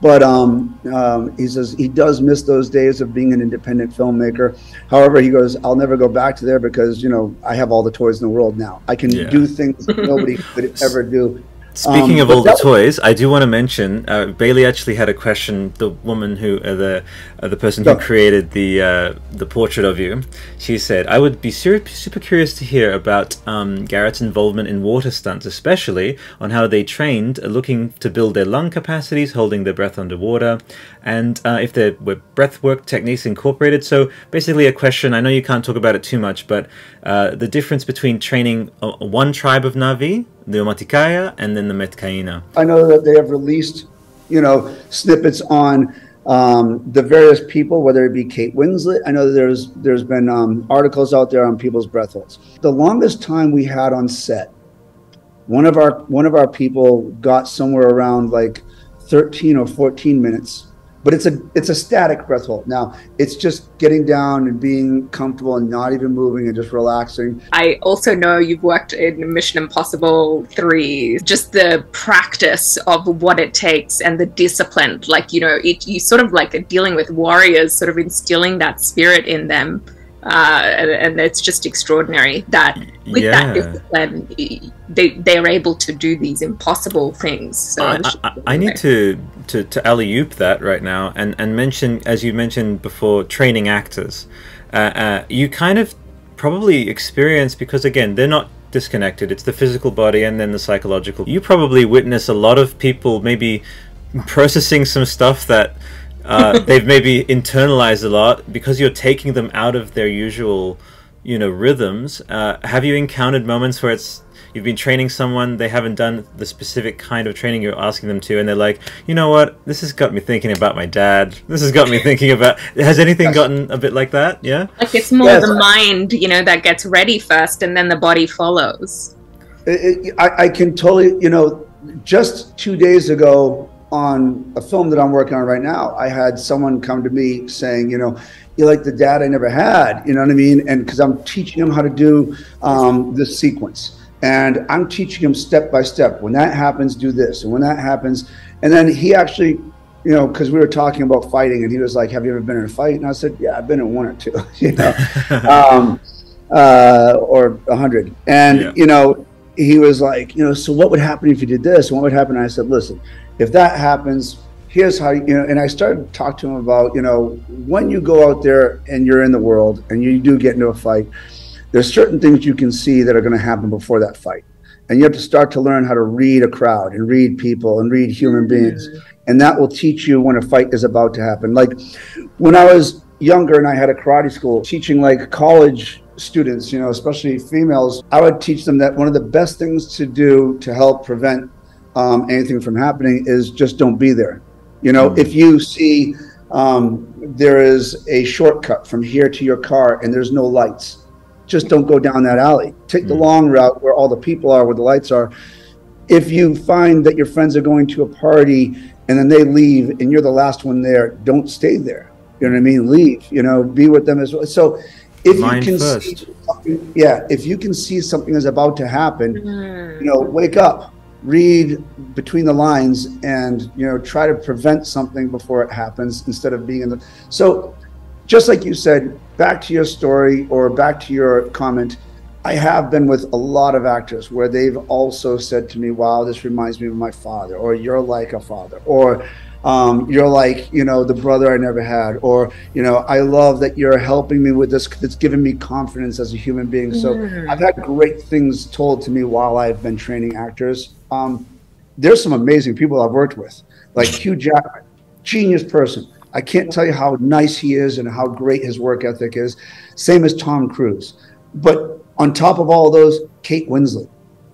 But um, um, he says he does miss those days of being an independent filmmaker. However, he goes, I'll never go back to there because, you know, I have all the toys in the world now. I can yeah. do things that nobody could ever do. Speaking um, of all the toys, I do want to mention uh, Bailey actually had a question. The woman who, uh, the uh, the person who yeah. created the uh, the portrait of you, she said, "I would be super, super curious to hear about um, Garrett's involvement in water stunts, especially on how they trained, looking to build their lung capacities, holding their breath underwater, and uh, if there were breath work techniques incorporated." So basically, a question. I know you can't talk about it too much, but uh, the difference between training uh, one tribe of Na'vi, the Omoticaya, and then the Metcaina. I know that they have released, you know, snippets on um, the various people, whether it be Kate Winslet. I know that there's there's been um, articles out there on people's breath holds. The longest time we had on set, one of our one of our people got somewhere around like thirteen or fourteen minutes. But it's a it's a static breath hold. Now, it's just getting down and being comfortable and not even moving and just relaxing. I also know you've worked in Mission Impossible three. Just the practice of what it takes and the discipline. Like, you know, it, you sort of like are dealing with warriors, sort of instilling that spirit in them. Uh, and, and it's just extraordinary that with yeah. that discipline, they, they're able to do these impossible things. So I, I, I, I need to, to, to alley-oop that right now and, and mention, as you mentioned before, training actors. Uh, uh, you kind of probably experience, because again, they're not disconnected. It's the physical body and then the psychological. You probably witness a lot of people maybe processing some stuff that uh, they've maybe internalized a lot because you're taking them out of their usual, you know, rhythms. Uh, have you encountered moments where it's you've been training someone, they haven't done the specific kind of training you're asking them to, and they're like, you know what, this has got me thinking about my dad. This has got me thinking about. Has anything gotten a bit like that? Yeah. Like it's more yes. the mind, you know, that gets ready first, and then the body follows. It, it, I, I can totally, you know, just two days ago, on a film that I'm working on right now, I had someone come to me saying, you know, you're like the dad I never had, you know what I mean? And because I'm teaching him how to do um, this sequence. And I'm teaching him step by step. When that happens, do this. And when that happens, and then he actually, you know, because we were talking about fighting and he was like, have you ever been in a fight? And I said, yeah, I've been in one or two, you know, um, uh, or a hundred. And, yeah. you know, he was like, you know, so what would happen if you did this? What would happen? And I said, listen, if that happens, here's how, you know, and I started to talk to him about, you know, when you go out there and you're in the world and you do get into a fight, there's certain things you can see that are going to happen before that fight. And you have to start to learn how to read a crowd and read people and read human beings. And that will teach you when a fight is about to happen. Like when I was younger and I had a karate school teaching like college students, you know, especially females, I would teach them that one of the best things to do to help prevent Um, anything from happening is just don't be there. You know, mm. if you see um, there is a shortcut from here to your car and there's no lights, just don't go down that alley. Take mm. the long route where all the people are, where the lights are. If you find that your friends are going to a party and then they leave and you're the last one there, don't stay there. You know what I mean? Leave, you know, be with them as well. So if Mine you can first. see, yeah, if you can see something is about to happen, mm. you know, wake up. Read between the lines and, you know, try to prevent something before it happens instead of being in the. So just like you said, back to your story or back to your comment, I have been with a lot of actors where they've also said to me, wow, this reminds me of my father, or you're like a father, or um, you're like, you know, the brother I never had, or, you know, I love that you're helping me with this. It's given me confidence as a human being. So mm. I've had great things told to me while I've been training actors. Um, there's some amazing people I've worked with, like Hugh Jackman, genius person. I can't tell you how nice he is and how great his work ethic is. Same as Tom Cruise. But on top of all those, Kate Winslet.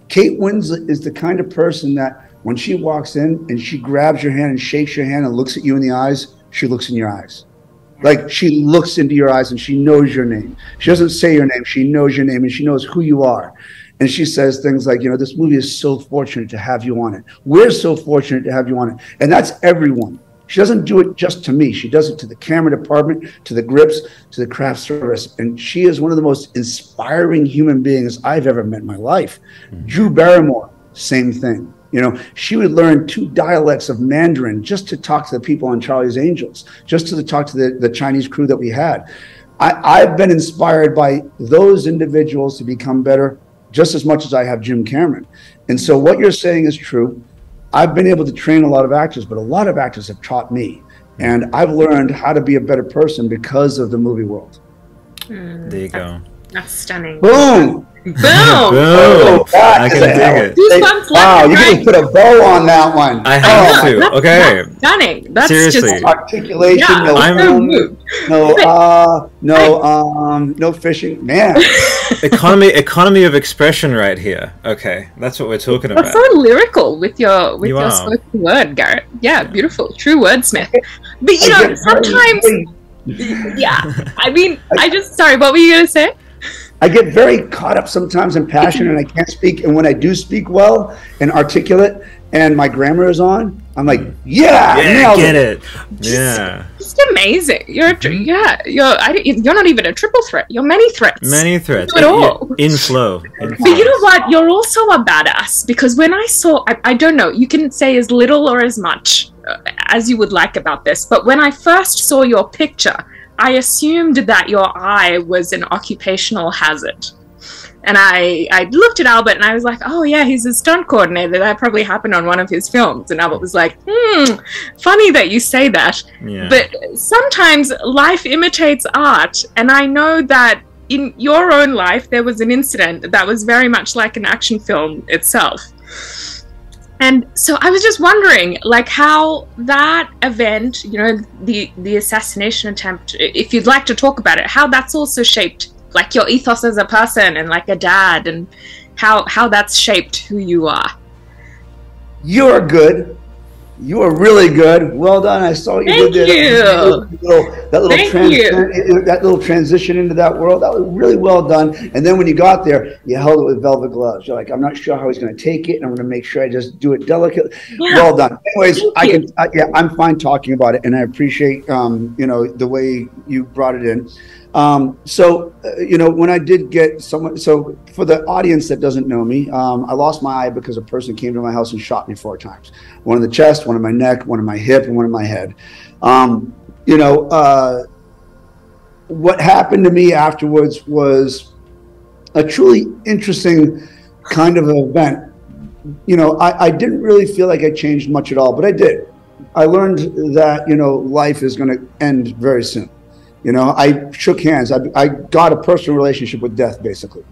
Kate Winslet is the kind of person that when she walks in and she grabs your hand and shakes your hand and looks at you in the eyes, she looks in your eyes. Like she looks into your eyes and she knows your name. She doesn't say your name. She knows your name and she knows who you are. And she says things like, you know, this movie is so fortunate to have you on it. We're so fortunate to have you on it. And that's everyone. She doesn't do it just to me. She does it to the camera department, to the grips, to the craft service. And she is one of the most inspiring human beings I've ever met in my life. Mm-hmm. Drew Barrymore, same thing. You know, she would learn two dialects of Mandarin just to talk to the people on Charlie's Angels, just to the, talk to the, the Chinese crew that we had. I, I've been inspired by those individuals to become better just as much as I have Jim Cameron. And so what you're saying is true. I've been able to train a lot of actors, but a lot of actors have taught me. And I've learned how to be a better person because of the movie world. Mm, there you go. That's, that's stunning. Boom! Boom! Boom! Oh, I can dig it. Goosebumps left wow, and right. You can put a bow on that one. I have oh, to. That's, okay. That's stunning. That's seriously. Just articulation. Yeah, no, I'm, no, no, uh, no, um, no fishing. Man, economy, economy of expression, right here. Okay, that's what we're talking about. That's so lyrical with your with you your are. spoken word, Garrett. Yeah, yeah, beautiful, true wordsmith. But you know, sometimes, yeah. I mean, I just sorry. What were you gonna say? I get very caught up sometimes in passion and I can't speak. And when I do speak well and articulate and my grammar is on, I'm like, yeah, yeah, get it. Yeah. Just, just amazing. You're, a, yeah, you're, I, you're not even a triple threat. You're many threats. Many threats. At all. In flow. In but flow. You know what? You're also a badass because when I saw, I, I don't know, you can say as little or as much as you would like about this. But when I first saw your picture, I assumed that your eye was an occupational hazard. And I, I looked at Albert and I was like, oh yeah, he's a stunt coordinator. That probably happened on one of his films. And Albert was like, hmm, funny that you say that. Yeah. But sometimes life imitates art. And I know that in your own life, there was an incident that was very much like an action film itself. And so I was just wondering, like, how that event, you know, the, the assassination attempt, if you'd like to talk about it, how that's also shaped, like, your ethos as a person and, like, a dad and how, how that's shaped who you are. You are good. You are really good. Well done. I saw you Thank did that. You. That little, that, little Thank you. that little transition into that world. That was really well done. And then when you got there, you held it with velvet gloves. You're like, I'm not sure how he's going to take it, and I'm going to make sure I just do it delicately. Yeah. Well done. Anyways, Thank I can. I, yeah, I'm fine talking about it, and I appreciate um, you know, the way you brought it in. Um, so, uh, you know, when I did get someone, so for the audience that doesn't know me, um, I lost my eye because a person came to my house and shot me four times, one in the chest, one in my neck, one in my hip, and one in my head. Um, you know, uh, what happened to me afterwards was a truly interesting kind of event. You know, I, I didn't really feel like I changed much at all, but I did. I learned that, you know, life is going to end very soon. You know, I shook hands. I, I got a personal relationship with death, basically,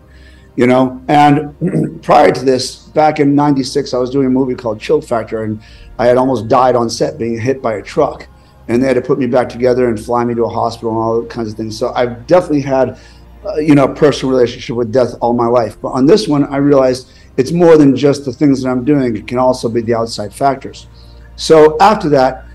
you know, and prior to this, back in ninety-six, I was doing a movie called Chill Factor, and I had almost died on set being hit by a truck, and they had to put me back together and fly me to a hospital and all kinds of things. So I've definitely had, uh, you know, a personal relationship with death all my life. But on this one, I realized it's more than just the things that I'm doing. It can also be the outside factors. So after that,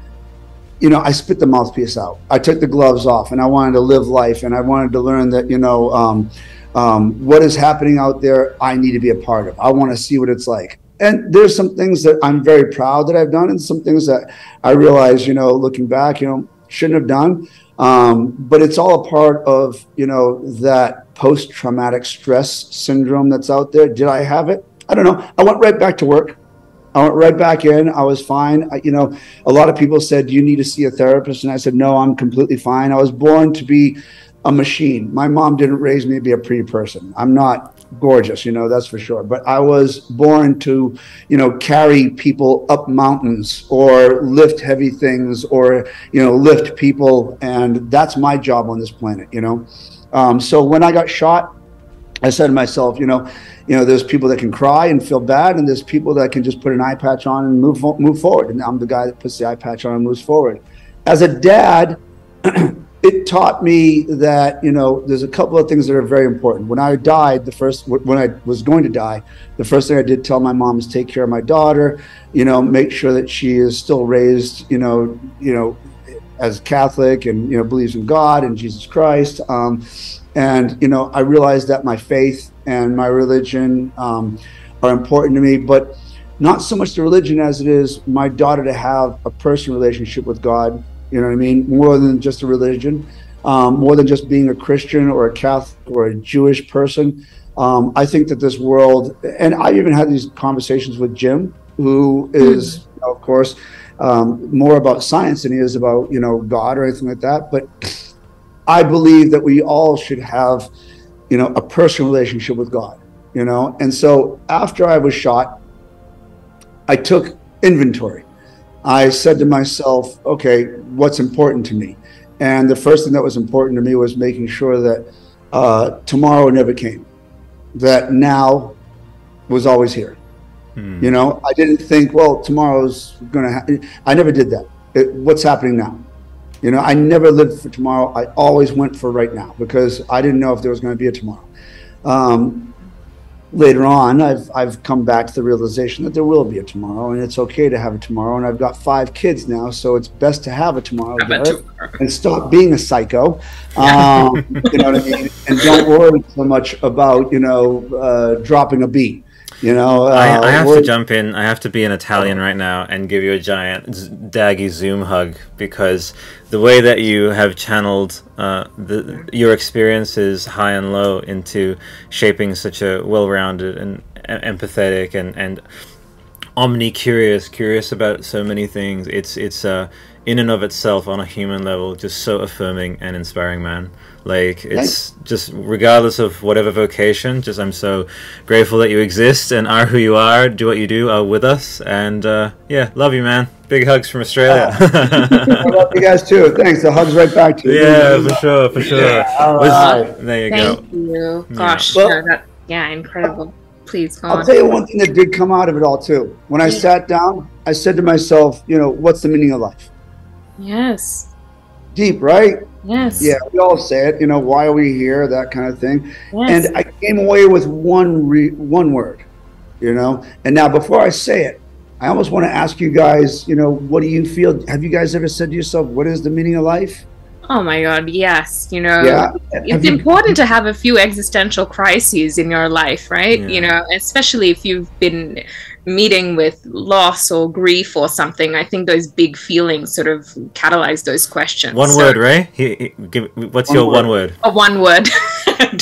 you know, I spit the mouthpiece out. I took the gloves off, and I wanted to live life, and I wanted to learn that, you know, um, um, what is happening out there, I need to be a part of. I want to see what it's like. And there's some things that I'm very proud that I've done, and some things that I realize, you know, looking back, you know, shouldn't have done. Um, but it's all a part of, you know, that post-traumatic stress syndrome that's out there. Did I have it? I don't know. I went right back to work. I went right back in. I was fine. I, you know, a lot of people said, you need to see a therapist. And I said, no, I'm completely fine. I was born to be a machine. My mom didn't raise me to be a pretty person. I'm not gorgeous, you know, that's for sure. But I was born to, you know, carry people up mountains or lift heavy things or, you know, lift people. And that's my job on this planet, you know. Um, so when I got shot, I said to myself, you know, you know, there's people that can cry and feel bad, and there's people that can just put an eye patch on and move move forward. And I'm the guy that puts the eye patch on and moves forward. As a dad, it taught me that, you know, there's a couple of things that are very important. When I died, the first when I was going to die, the first thing I did tell my mom is take care of my daughter, you know, make sure that she is still raised, you know, you know, as Catholic and, you know, believes in God and Jesus Christ. Um, And, you know, I realized that my faith and my religion um, are important to me. But not so much the religion as it is my daughter to have a personal relationship with God, you know what I mean? More than just a religion, um, more than just being a Christian or a Catholic or a Jewish person. Um, I think that this world, and I even had these conversations with Jim, who is, you know, of course, um, more about science than he is about, you know, God or anything like that. But I believe that we all should have, you know, a personal relationship with God, you know? And so after I was shot, I took inventory. I said to myself, okay, what's important to me? And the first thing that was important to me was making sure that uh, tomorrow never came, that now was always here. Hmm. You know, I didn't think, well, tomorrow's gonna happen. I never did that. It, what's happening now? You know, I never lived for tomorrow. I always went for right now because I didn't know if there was going to be a tomorrow. Um, later on, I've, I've come back to the realization that there will be a tomorrow, and it's okay to have a tomorrow. And I've got five kids now, so it's best to have a tomorrow, Garrett, and stop being a psycho. Um, you know what I mean? And don't worry so much about, you know, uh, dropping a beat. You know, uh, I, I have to jump in. I have to be an Italian right now and give you a giant z daggy Zoom hug, because the way that you have channeled uh, the, your experiences high and low into shaping such a well-rounded and empathetic and, and omni-curious, curious about so many things. It's, it's uh, in and of itself on a human level, just so affirming and inspiring, man. Like, it's just, regardless of whatever vocation, just I'm so grateful that you exist and are who you are, do what you do, are with us. And uh, yeah, love you, man. Big hugs from Australia. I love you guys too. Thanks. The hugs right back to you. Yeah, for sure, for sure. Yeah, all right. There you go. Thank you. Gosh, yeah, well, that, yeah, incredible. Please go on. I'll tell you one thing that did come out of it all too. When I sat down, I said to myself, you know, what's the meaning of life? Yes. Deep, right? Yes. Yeah, we all say it, you know, why are we here, that kind of thing. Yes. And I came away with one re one word, you know. And now before I say it, I almost want to ask you guys, you know, what do you feel? Have you guys ever said to yourself, what is the meaning of life? Oh, my God, yes. You know, yeah. It's important to have a few existential crises in your life, right? Yeah. You know, especially if you've been meeting with loss or grief or something. I think those big feelings sort of catalyze those questions. One so, word, Ray? He, he, give, what's one your word. one word? A one word.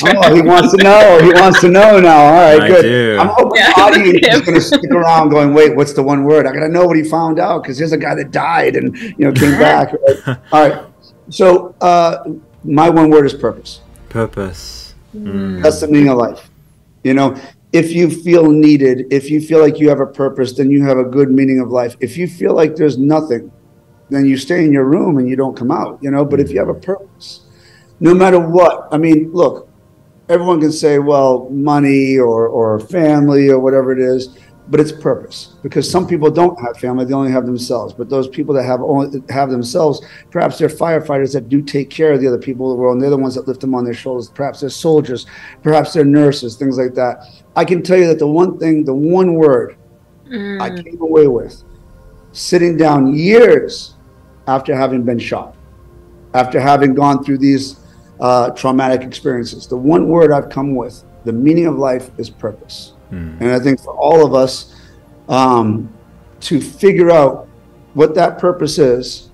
Oh, he wants to know. He wants to know now. All right, I good. Do. I'm hoping yeah. the audience is going to stick around going, wait, what's the one word? I got to know what he found out, because here's a guy that died and, you know, came back. Right? All right. So uh, my one word is purpose. Purpose. Mm. That's the meaning of life. You know, if you feel needed, if you feel like you have a purpose, then you have a good meaning of life. If you feel like there's nothing, then you stay in your room and you don't come out, you know. But if you have a purpose, no matter what, I mean, look, everyone can say, well, money or, or family or whatever it is. But it's purpose, because some people don't have family, they only have themselves. But those people that have only have themselves, perhaps they're firefighters that do take care of the other people of the world, and they're the ones that lift them on their shoulders. Perhaps they're soldiers, perhaps they're nurses, things like that. I can tell you that the one thing, the one word mm. I came away with, sitting down years after having been shot, after having gone through these uh, traumatic experiences, the one word I've come with, the meaning of life, is purpose. And I think for all of us um, to figure out what that purpose is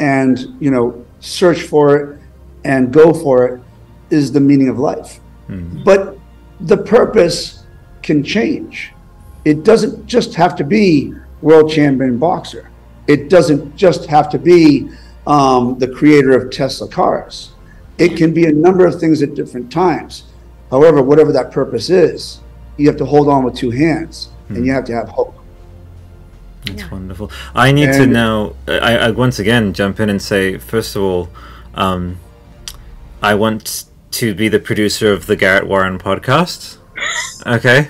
and, you know, search for it and go for it is the meaning of life. Mm-hmm. But the purpose can change. It doesn't just have to be world champion boxer. It doesn't just have to be um, the creator of Tesla cars. It can be a number of things at different times. However, whatever that purpose is, you have to hold on with two hands, and hmm. you have to have hope. That's yeah. wonderful. I need and to know, I, I once again jump in and say, first of all, um, I want to be the producer of the Garrett Warren podcast. Okay.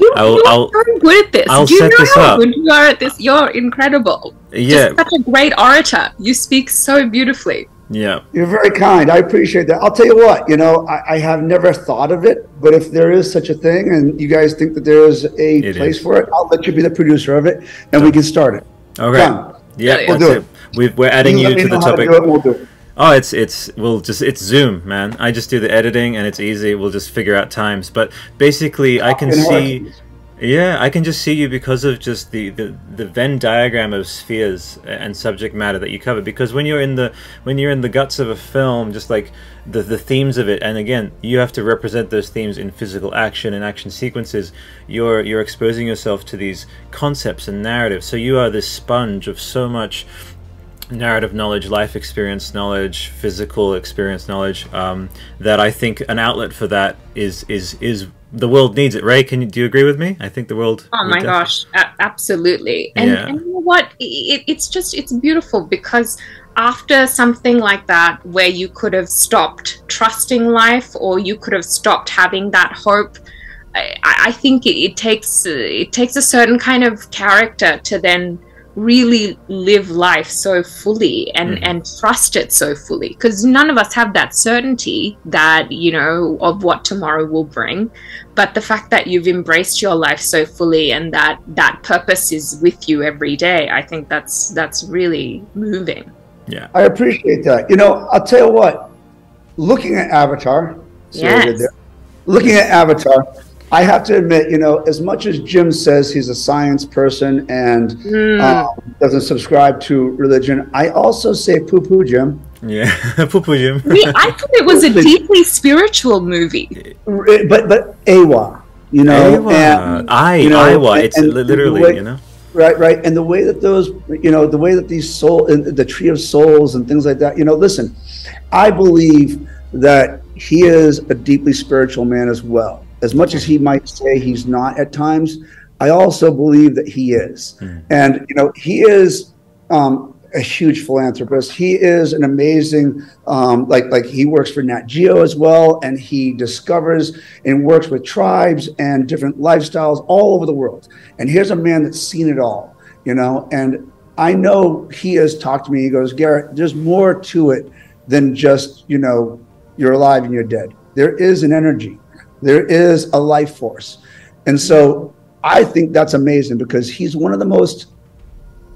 You, I'll, you are so good at this. I'll Do you set know this how up. Good you are at this? You're incredible. Yeah. Just such a great orator. You speak so beautifully. Yeah. You're very kind. I appreciate that. I'll tell you what, you know, I, I have never thought of it, but if there is such a thing and you guys think that there is a it place is. for it, I'll let you be the producer of it and oh. we can start it. Okay. Done. Yeah, we'll that's do it. it. We've, we're adding you, you to the topic. To do it, we'll do it. Oh, it's, it's, we'll just, it's Zoom, man. I just do the editing and it's easy. We'll just figure out times. But basically, I can see, Yeah, I can just see you because of just the, the, the Venn diagram of spheres and subject matter that you cover. Because when you're in the when you're in the guts of a film, just like the the themes of it, and again, you have to represent those themes in physical action and action sequences. You're you're exposing yourself to these concepts and narratives. So you are this sponge of so much narrative knowledge, life experience knowledge, physical experience knowledge. Um, that I think an outlet for that is is is. The world needs it, Ray. Can you, do you agree with me? I think the world. Oh my gosh, absolutely. And, yeah. and you know what? It, it's just it's beautiful because after something like that, where you could have stopped trusting life, or you could have stopped having that hope, I, I think it, it takes it takes a certain kind of character to then really live life so fully and mm. and trust it so fully, because none of us have that certainty that you know of what tomorrow will bring. But the fact that you've embraced your life so fully and that that purpose is with you every day, I think that's that's really moving. Yeah, I appreciate that. You know, I'll tell you what, looking at Avatar, yes. there, looking at Avatar, I have to admit, you know, as much as Jim says he's a science person and mm. um, doesn't subscribe to religion, I also say poo-poo, Jim. Yeah, poo-poo, Jim. We, I thought it was a deeply spiritual movie. But but Awa, you know. Awa. And, I, you know, Awa, it's and, literally, way, you know. Right, right. And the way that those, you know, the way that these soul, the Tree of Souls and things like that, you know, listen, I believe that he is a deeply spiritual man as well. As much as he might say he's not at times, I also believe that he is. Mm. And, you know, he is um, a huge philanthropist. He is an amazing, um, like, like he works for Nat Geo as well. And he discovers and works with tribes and different lifestyles all over the world. And here's a man that's seen it all, you know. And I know he has talked to me. He goes, Garrett, there's more to it than just, you know, you're alive and you're dead. There is an energy. There is a life force. And so I think that's amazing because he's one of the most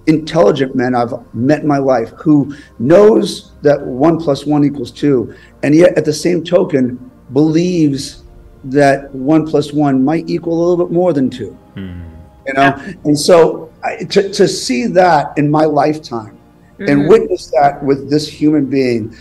intelligent men I've met in my life who knows that one plus one equals two. And yet at the same token, believes that one plus one might equal a little bit more than two, mm. you know? And so I, to, to see that in my lifetime mm-hmm. and witness that with this human being,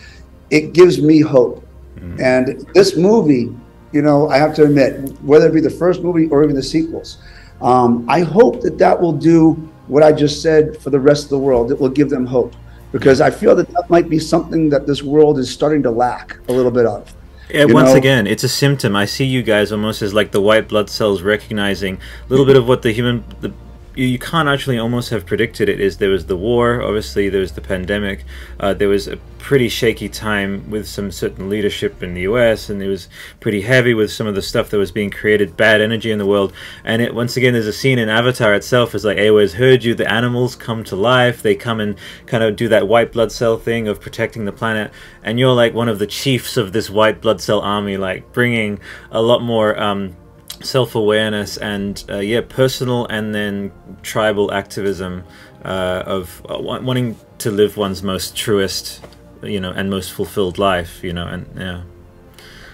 it gives me hope. Mm. And this movie, you know, I have to admit, whether it be the first movie or even the sequels, um, I hope that that will do what I just said for the rest of the world. It will give them hope, because I feel that that might be something that this world is starting to lack a little bit of. And once know? again, it's a symptom. I see you guys almost as like the white blood cells recognizing a little bit of what the human... The You can't actually almost have predicted it. Is there was the war, obviously there was the pandemic, uh, there was a pretty shaky time with some certain leadership in the U S, and it was pretty heavy with some of the stuff that was being created, bad energy in the world. And it once again, there's a scene in Avatar itself is like, Awa's heard you, the animals come to life, they come and kind of do that white blood cell thing of protecting the planet, and you're like one of the chiefs of this white blood cell army, like bringing a lot more um, self-awareness and uh, yeah, personal and then tribal activism uh, of uh, wanting to live one's most truest, you know, and most fulfilled life, you know, and yeah.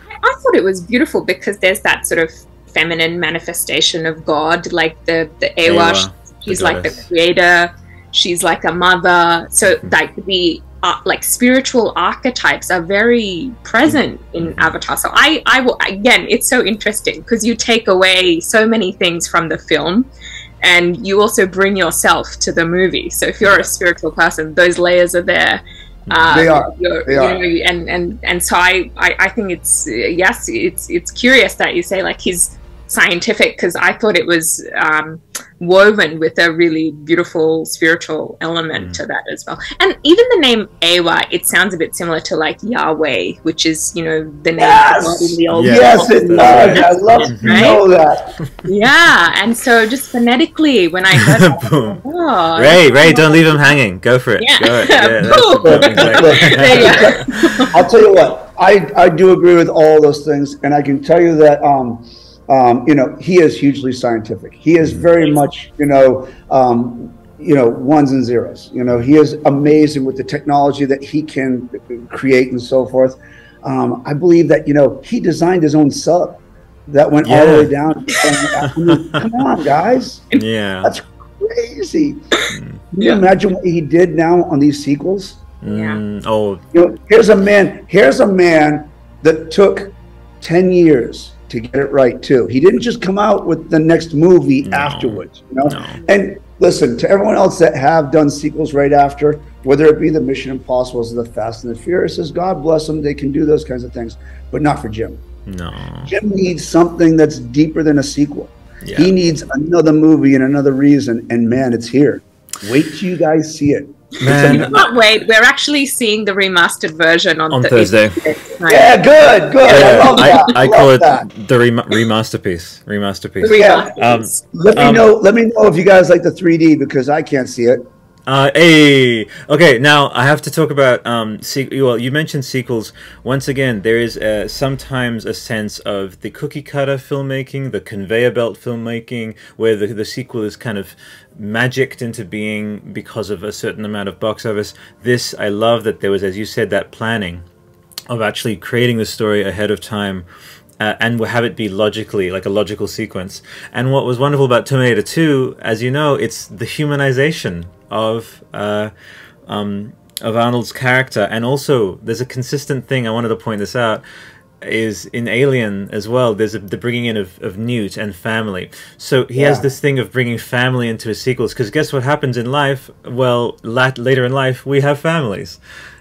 I thought it was beautiful because there's that sort of feminine manifestation of God, like the the Awa, she's the like the creator, she's like a mother, so mm-hmm. like the Uh, like spiritual archetypes are very present in Avatar. So I, I will, again, it's so interesting because you take away so many things from the film and you also bring yourself to the movie. So if you're a spiritual person, those layers are there. Um, they are. You're, they are. You know, and, and, and so I, I, I think it's, yes, it's, it's curious that you say like he's scientific, because I thought it was um, woven with a really beautiful spiritual element mm. to that as well. And even the name Awa, it sounds a bit similar to like Yahweh, which is, you know, the name yes. of God in the Old Yes, yes it does. I love to right? know that. Yeah, and so just phonetically, when I heard that, boom. Oh, Ray, Ray, don't leave him hanging. Go for it. Yeah. Go it. Yeah, boom. There you go. I'll tell you what, I, I do agree with all those things, and I can tell you that... Um, Um, you know, he is hugely scientific. He is very much, you know, um, you know, ones and zeros. You know, he is amazing with the technology that he can create and so forth. Um, I believe that, you know, he designed his own sub. that went yeah. all the way down. I mean, come on, guys. Yeah. That's crazy. Can you yeah. imagine what he did now on these sequels? Yeah. Oh. You know, here's a man, here's a man that took ten years to get it right too. He didn't just come out with the next movie no. afterwards, you know? No. And listen, to everyone else that have done sequels right after, whether it be the Mission Impossibles or the Fast and the Furious, says God bless them, they can do those kinds of things, but not for Jim. No. Jim needs something that's deeper than a sequel. Yeah. He needs another movie and another reason, and man, it's here. Wait till you guys see it. Man. Not wait, we're actually seeing the remastered version on, on th Thursday. Yeah, good, good. Yeah, I, love that. I, I love call it that. the rem remasterpiece. Remasterpiece. Yeah. Um, let me um, know. Let me know if you guys like the three D because I can't see it. Uh, hey, okay. Now I have to talk about um. Well, you mentioned sequels once again. There is uh, sometimes a sense of the cookie cutter filmmaking, the conveyor belt filmmaking, where the the sequel is kind of magicked into being because of a certain amount of box office. This I love that there was, as you said, that planning of actually creating the story ahead of time. Uh, and we'll have it be logically, like a logical sequence. And what was wonderful about Terminator two, as you know, it's the humanization of uh, um, of Arnold's character. And also, there's a consistent thing, I wanted to point this out, is in Alien as well, there's a, the bringing in of, of Newt and family. So he yeah. has this thing of bringing family into his sequels, because guess what happens in life? Well, lat later in life, we have families.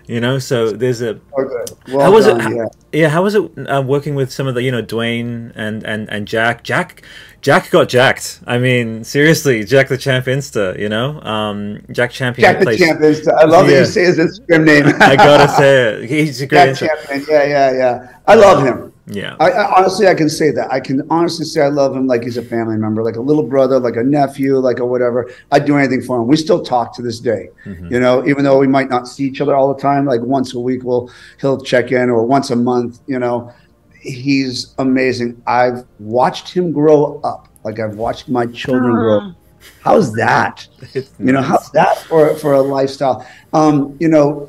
You know, so there's a. Okay. Well how was done, it? Yeah. yeah, how was it uh, working with some of the, you know, Dwayne and and and Jack? Jack, Jack got jacked. I mean, seriously, Jack the Champ Insta. You know, um, Jack Champion. Jack plays, the Champ Insta. I love yeah. that you say his Instagram name. I gotta say it. He's a great. Jack Champion. Yeah, yeah, yeah. I love him. Yeah. I, I honestly, I can say that. I can honestly say I love him like he's a family member, like a little brother, like a nephew, like a whatever. I'd do anything for him. We still talk to this day, mm-hmm. you know, even though we might not see each other all the time, like once a week, we'll, he'll check in, or once a month, you know, he's amazing. I've watched him grow up. Like I've watched my children grow up. How's that? It's you know, nice. How's that for, for a lifestyle? Um, you know,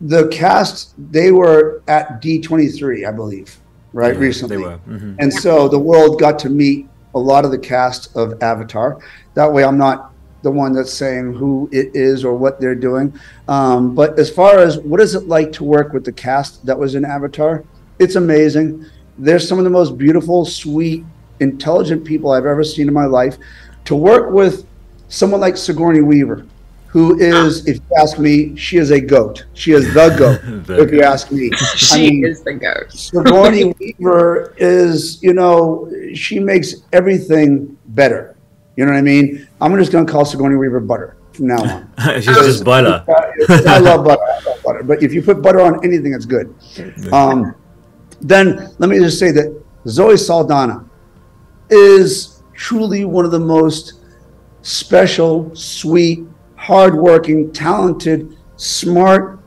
the cast, they were at D twenty-three, I believe. Right, yeah, recently. They were. Mm-hmm. And so the world got to meet a lot of the cast of Avatar. That way I'm not the one that's saying who it is or what they're doing. Um, but as far as what is it like to work with the cast that was in Avatar, it's amazing. They're some of the most beautiful, sweet, intelligent people I've ever seen in my life. To work with someone like Sigourney Weaver, who is, if you ask me, she is a goat. She is the goat, the if you ask me. She I mean, is the goat. Sigourney Weaver is, you know, she makes everything better. You know what I mean? I'm just going to call Sigourney Weaver butter from now on. She's just butter. I love butter. I love butter. But if you put butter on anything, it's good. Um, then let me just say that Zoe Saldana is truly one of the most special, sweet, hardworking, talented, smart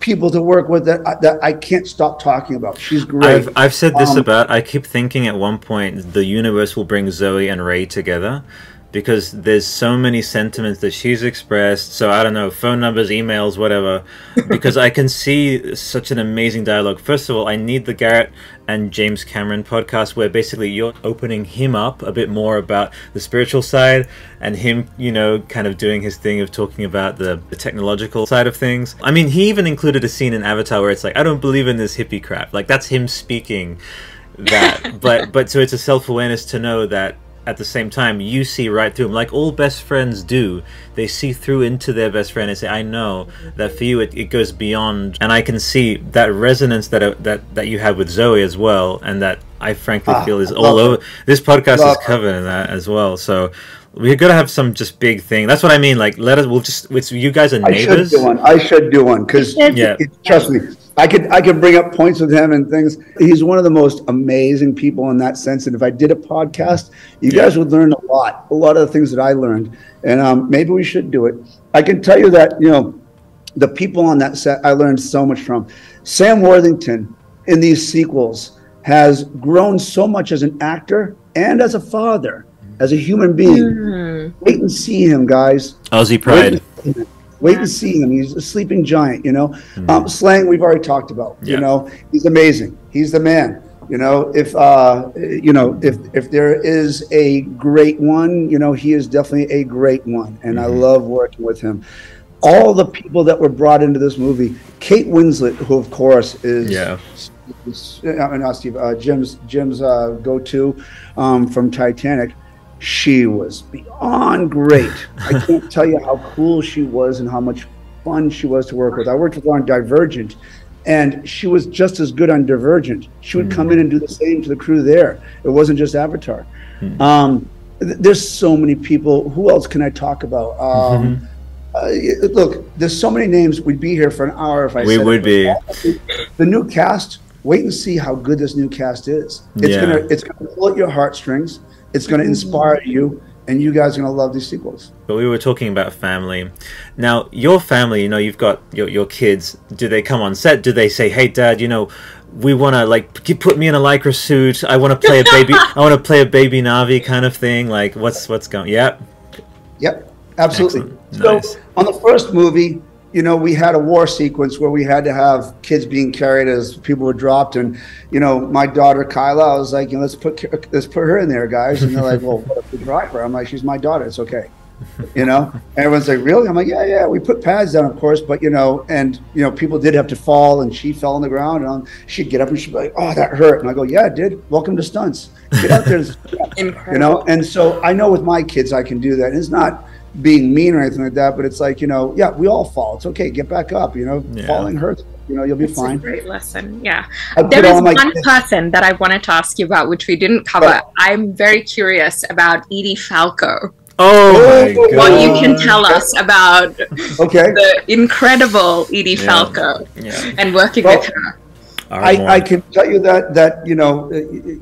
people to work with that I, that I can't stop talking about. She's great. I've, I've said this um, about, I keep thinking at one point, the universe will bring Zoe and Ray together because there's so many sentiments that she's expressed. So I don't know, phone numbers, emails, whatever, because I can see such an amazing dialogue. First of all, I need the Garrett and James Cameron podcast where basically you're opening him up a bit more about the spiritual side and him, you know, kind of doing his thing of talking about the, the technological side of things. I mean, he even included a scene in Avatar where it's like, I don't believe in this hippie crap. Like that's him speaking that, but, but so it's a self-awareness to know that at the same time you see right through them, like all best friends do. They see through into their best friend and say, I know that for you it, it goes beyond. And I can see that resonance that uh, that that you have with Zoe as well, and that I frankly ah, feel is all over it. This podcast love is covered in that as well, so we're gonna have some just big thing. That's what I mean, like let us we'll just it's you guys are neighbors. I should do one I should do one because yeah. trust me, I could I could bring up points with him and things. He's one of the most amazing people in that sense. And if I did a podcast, you yeah. guys would learn a lot, a lot of the things that I learned. And um, maybe we should do it. I can tell you that, you know, the people on that set I learned so much from. Sam Worthington in these sequels has grown so much as an actor and as a father, as a human being. Mm-hmm. Wait and see him, guys. Aussie pride. Wait and see him. He's a sleeping giant, you know. Mm. Um, Slang, we've already talked about, yeah. you know. He's amazing. He's the man, You know, if uh, you know, if if there is a great one, you know, he is definitely a great one, and mm-hmm. I love working with him. All the people that were brought into this movie, Kate Winslet, who of course is, yeah, is, uh, not Steve, uh, Jim's Jim's uh, go-to um, from Titanic. She was beyond great. I can't tell you how cool she was and how much fun she was to work with. I worked with her on Divergent, and she was just as good on Divergent. She would mm. come in and do the same to the crew there. It wasn't just Avatar. Mm. Um, th there's so many people. Who else can I talk about? Um, mm-hmm. Uh, look, there's so many names. We'd be here for an hour if I we said would it. Be the new cast. Wait and see how good this new cast is. It's yeah. gonna it's gonna pull at your heartstrings. It's gonna inspire you, and you guys are gonna love these sequels. But we were talking about family. Now, your family, you know, you've got your your kids. Do they come on set? Do they say, "Hey, Dad, you know, we want to like put me in a lycra suit. I want to play a baby. I want to play a baby Navi," kind of thing. Like, what's what's going? Yep. Yep. Absolutely. Nice. So on the first movie, you know, we had a war sequence where we had to have kids being carried as people were dropped, and you know, my daughter Kyla, I was like, you know, let's put let's put her in there, guys, and they're like, well, what if we drive her? I'm like, she's my daughter, it's okay, you know. And everyone's like, really? I'm like, yeah, yeah. We put pads down, of course, but you know, and you know, people did have to fall, and she fell on the ground, and she'd get up and she'd be like, oh, that hurt, and I go, yeah, it did. Welcome to stunts. Get out there, you know. And so I know with my kids, I can do that. And it's not being mean or anything like that, but it's like, you know, yeah, we all fall. It's okay. Get back up. You know, yeah. falling hurts. You know, you'll be it's fine. A great lesson. Yeah. I there is one kids. person that I wanted to ask you about, which we didn't cover. But I'm very curious about Edie Falco. Oh, oh my what God. you can tell us about okay. the incredible Edie yeah. Falco yeah. and working well, with her. I, I can tell you that, that, you know,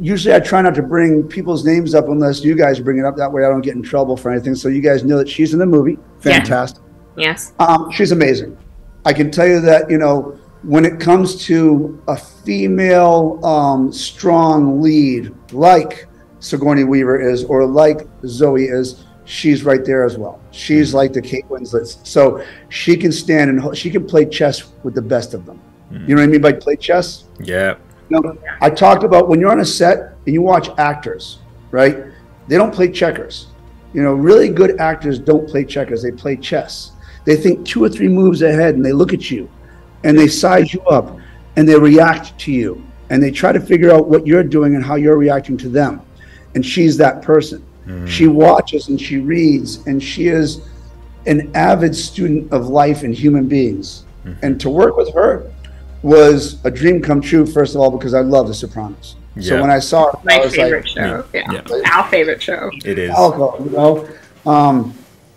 usually I try not to bring people's names up unless you guys bring it up. That way I don't get in trouble for anything. So you guys know that she's in the movie. Fantastic. Yeah. Yes. Um, she's amazing. I can tell you that, you know, when it comes to a female um, strong lead like Sigourney Weaver is or like Zoe is, she's right there as well. She's like the Kate Winslet. So she can stand and she can play chess with the best of them. You know what I mean by play chess? Yeah. You know, I talked about when you're on a set and you watch actors, right? They don't play checkers. You know, really good actors don't play checkers. They play chess. They think two or three moves ahead, and they look at you, and they size you up, and they react to you, and they try to figure out what you're doing and how you're reacting to them. And she's that person. Mm-hmm. She watches and she reads, and she is an avid student of life and human beings. Mm-hmm. And to work with her was a dream come true, first of all, because I love The Sopranos. Yeah. So when I saw it, my I was favorite like, show. Yeah. Yeah. Yeah. Our favorite show. It is. Alcohol, you know? Um,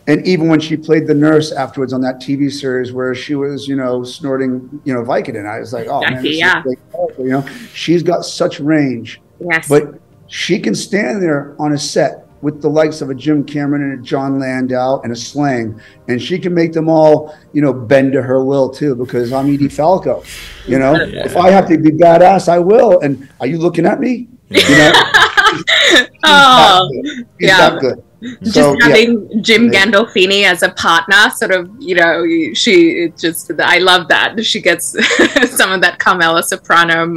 and even when she played the nurse afterwards on that T V series where she was, you know, snorting, you know, Vicodin, I was like, oh, Jackie, man, this yeah. is great character, you know? She's got such range. Yes. But she can stand there on a set with the likes of a Jim Cameron and a John Landau and a Slang, and she can make them all, you know, bend to her will too, because I'm Edie Falco, you know. Yeah. If I have to be badass, I will. And are you looking at me? Yeah. You know, she's, oh, she's yeah. that good. Just so, having yeah. Jim Gandolfini as a partner, sort of, you know, she just, I love that. She gets some of that Carmela Soprano.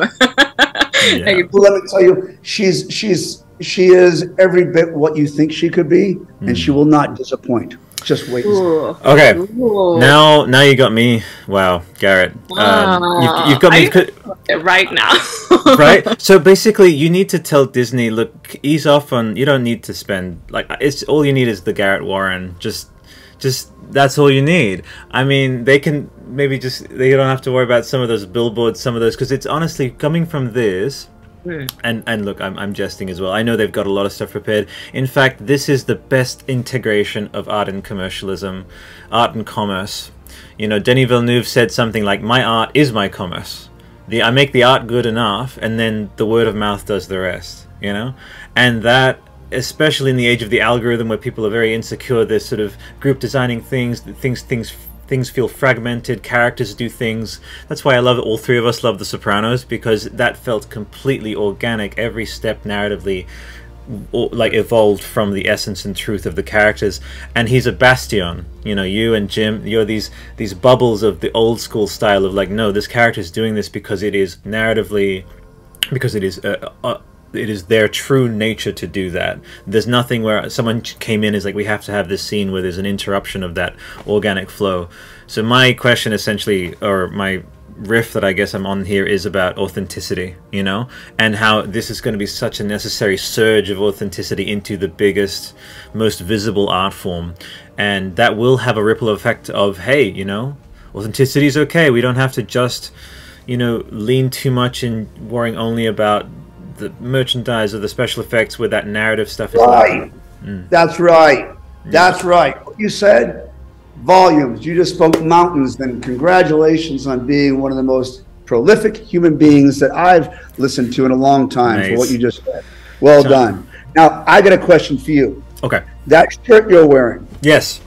Yeah. Well, let me tell you, she's she's. She is every bit what you think she could be, mm. and she will not disappoint. Just wait. Ooh. Okay, Ooh. now now you got me. Wow, Garrett, wow. Um, you, you've got me you right now. Right. So basically, you need to tell Disney, look, ease off on. You don't need to spend like it's all you need is the Garrett Warren. Just, just that's all you need. I mean, they can maybe just they don't have to worry about some of those billboards, some of those because it's honestly coming from this. And and look, I'm I'm jesting as well. I know they've got a lot of stuff prepared. In fact, this is the best integration of art and commercialism, art and commerce. You know, Denis Villeneuve said something like, "My art is my commerce. The I make the art good enough, and then the word of mouth does the rest." You know, and that. Especially in the age of the algorithm, where people are very insecure, they're sort of group designing things, things, things, things feel fragmented. Characters do things. That's why I love it. All three of us love The Sopranos because that felt completely organic. Every step narratively, like evolved from the essence and truth of the characters. And he's a bastion. You know, you and Jim, you're these these bubbles of the old school style of like, no, this character's doing this because it is narratively because it is uh, uh, it is their true nature to do that. There's nothing where someone came in is like, we have to have this scene where there's an interruption of that organic flow. So my question essentially, or my riff that I guess I'm on here, is about authenticity, you know, and how this is going to be such a necessary surge of authenticity into the biggest, most visible art form, and that will have a ripple effect of, hey, you know, authenticity is okay. We don't have to just, you know, lean too much in worrying only about the merchandise or the special effects where that narrative stuff is. Right. Mm. That's right. Yeah. That's right. What you said, volumes. You just spoke mountains. Then congratulations on being one of the most prolific human beings that I've listened to in a long time. Nice. For what you just said. Well so, done. Now, I got a question for you. Okay. That shirt you're wearing. Yes.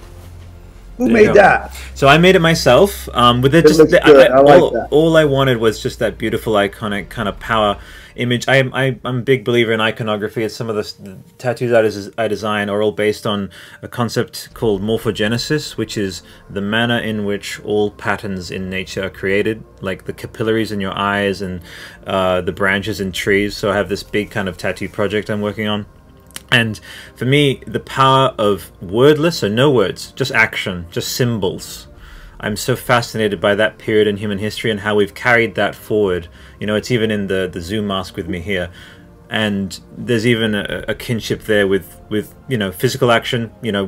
Who there made that? So I made it myself. Um, with it, it just the, I, I, I like all, that. all I wanted was just that beautiful, iconic kind of power image. I am I, I'm a big believer in iconography. It's some of the, the tattoos I, des I design are all based on a concept called morphogenesis, which is the manner in which all patterns in nature are created, like the capillaries in your eyes and uh, the branches in trees. So I have this big kind of tattoo project I'm working on. And for me, the power of wordless, so no words, just action, just symbols. I'm so fascinated by that period in human history and how we've carried that forward. You know, it's even in the, the Zoom mask with me here. And there's even a, a kinship there with, with, you know, physical action, you know,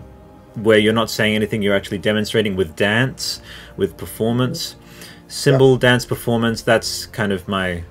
where you're not saying anything, you're actually demonstrating with dance, with performance. Symbol, yeah. Dance, performance, that's kind of my,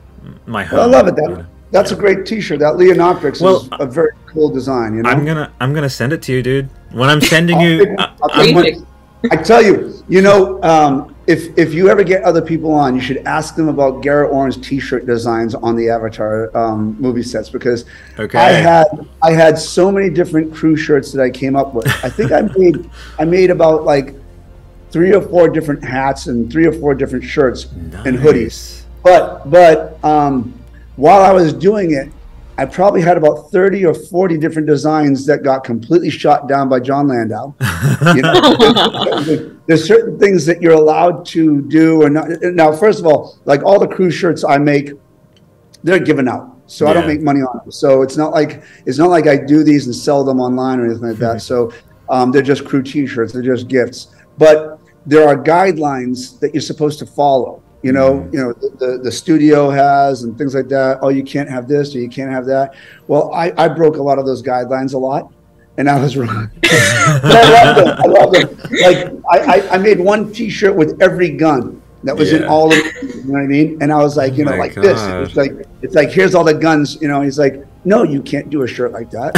my home. Well, I love it, that. That's a great T-shirt. That Leonoprix well, is a very cool design. You know, I'm gonna I'm gonna send it to you, dude. When I'm sending you, I'll I'm gonna, I tell you, you know, um, if if you ever get other people on, you should ask them about Garrett Oren's T-shirt designs on the Avatar um, movie sets, because okay. I had I had so many different crew shirts that I came up with. I think I made I made about like three or four different hats and three or four different shirts. Nice. And hoodies. But but. Um, While I was doing it, I probably had about thirty or forty different designs that got completely shot down by John Landau. You know, there's, there's certain things that you're allowed to do or not. Now, first of all, like all the crew shirts I make, they're given out. So yeah. I don't make money on them. So it's not like it's not like I do these and sell them online or anything like that. So um, they're just crew T-shirts. They're just gifts. But there are guidelines that you're supposed to follow. You know, you know, the, the studio has and things like that. Oh, you can't have this or you can't have that. Well, I, I broke a lot of those guidelines a lot, and I was wrong. But I love them. I love them. Like, I, I, I made one T-shirt with every gun that was yeah. in all of them, you know what I mean? And I was like, you know, oh like God. this. It's like, it's like, here's all the guns, you know. And he's like, no, you can't do a shirt like that.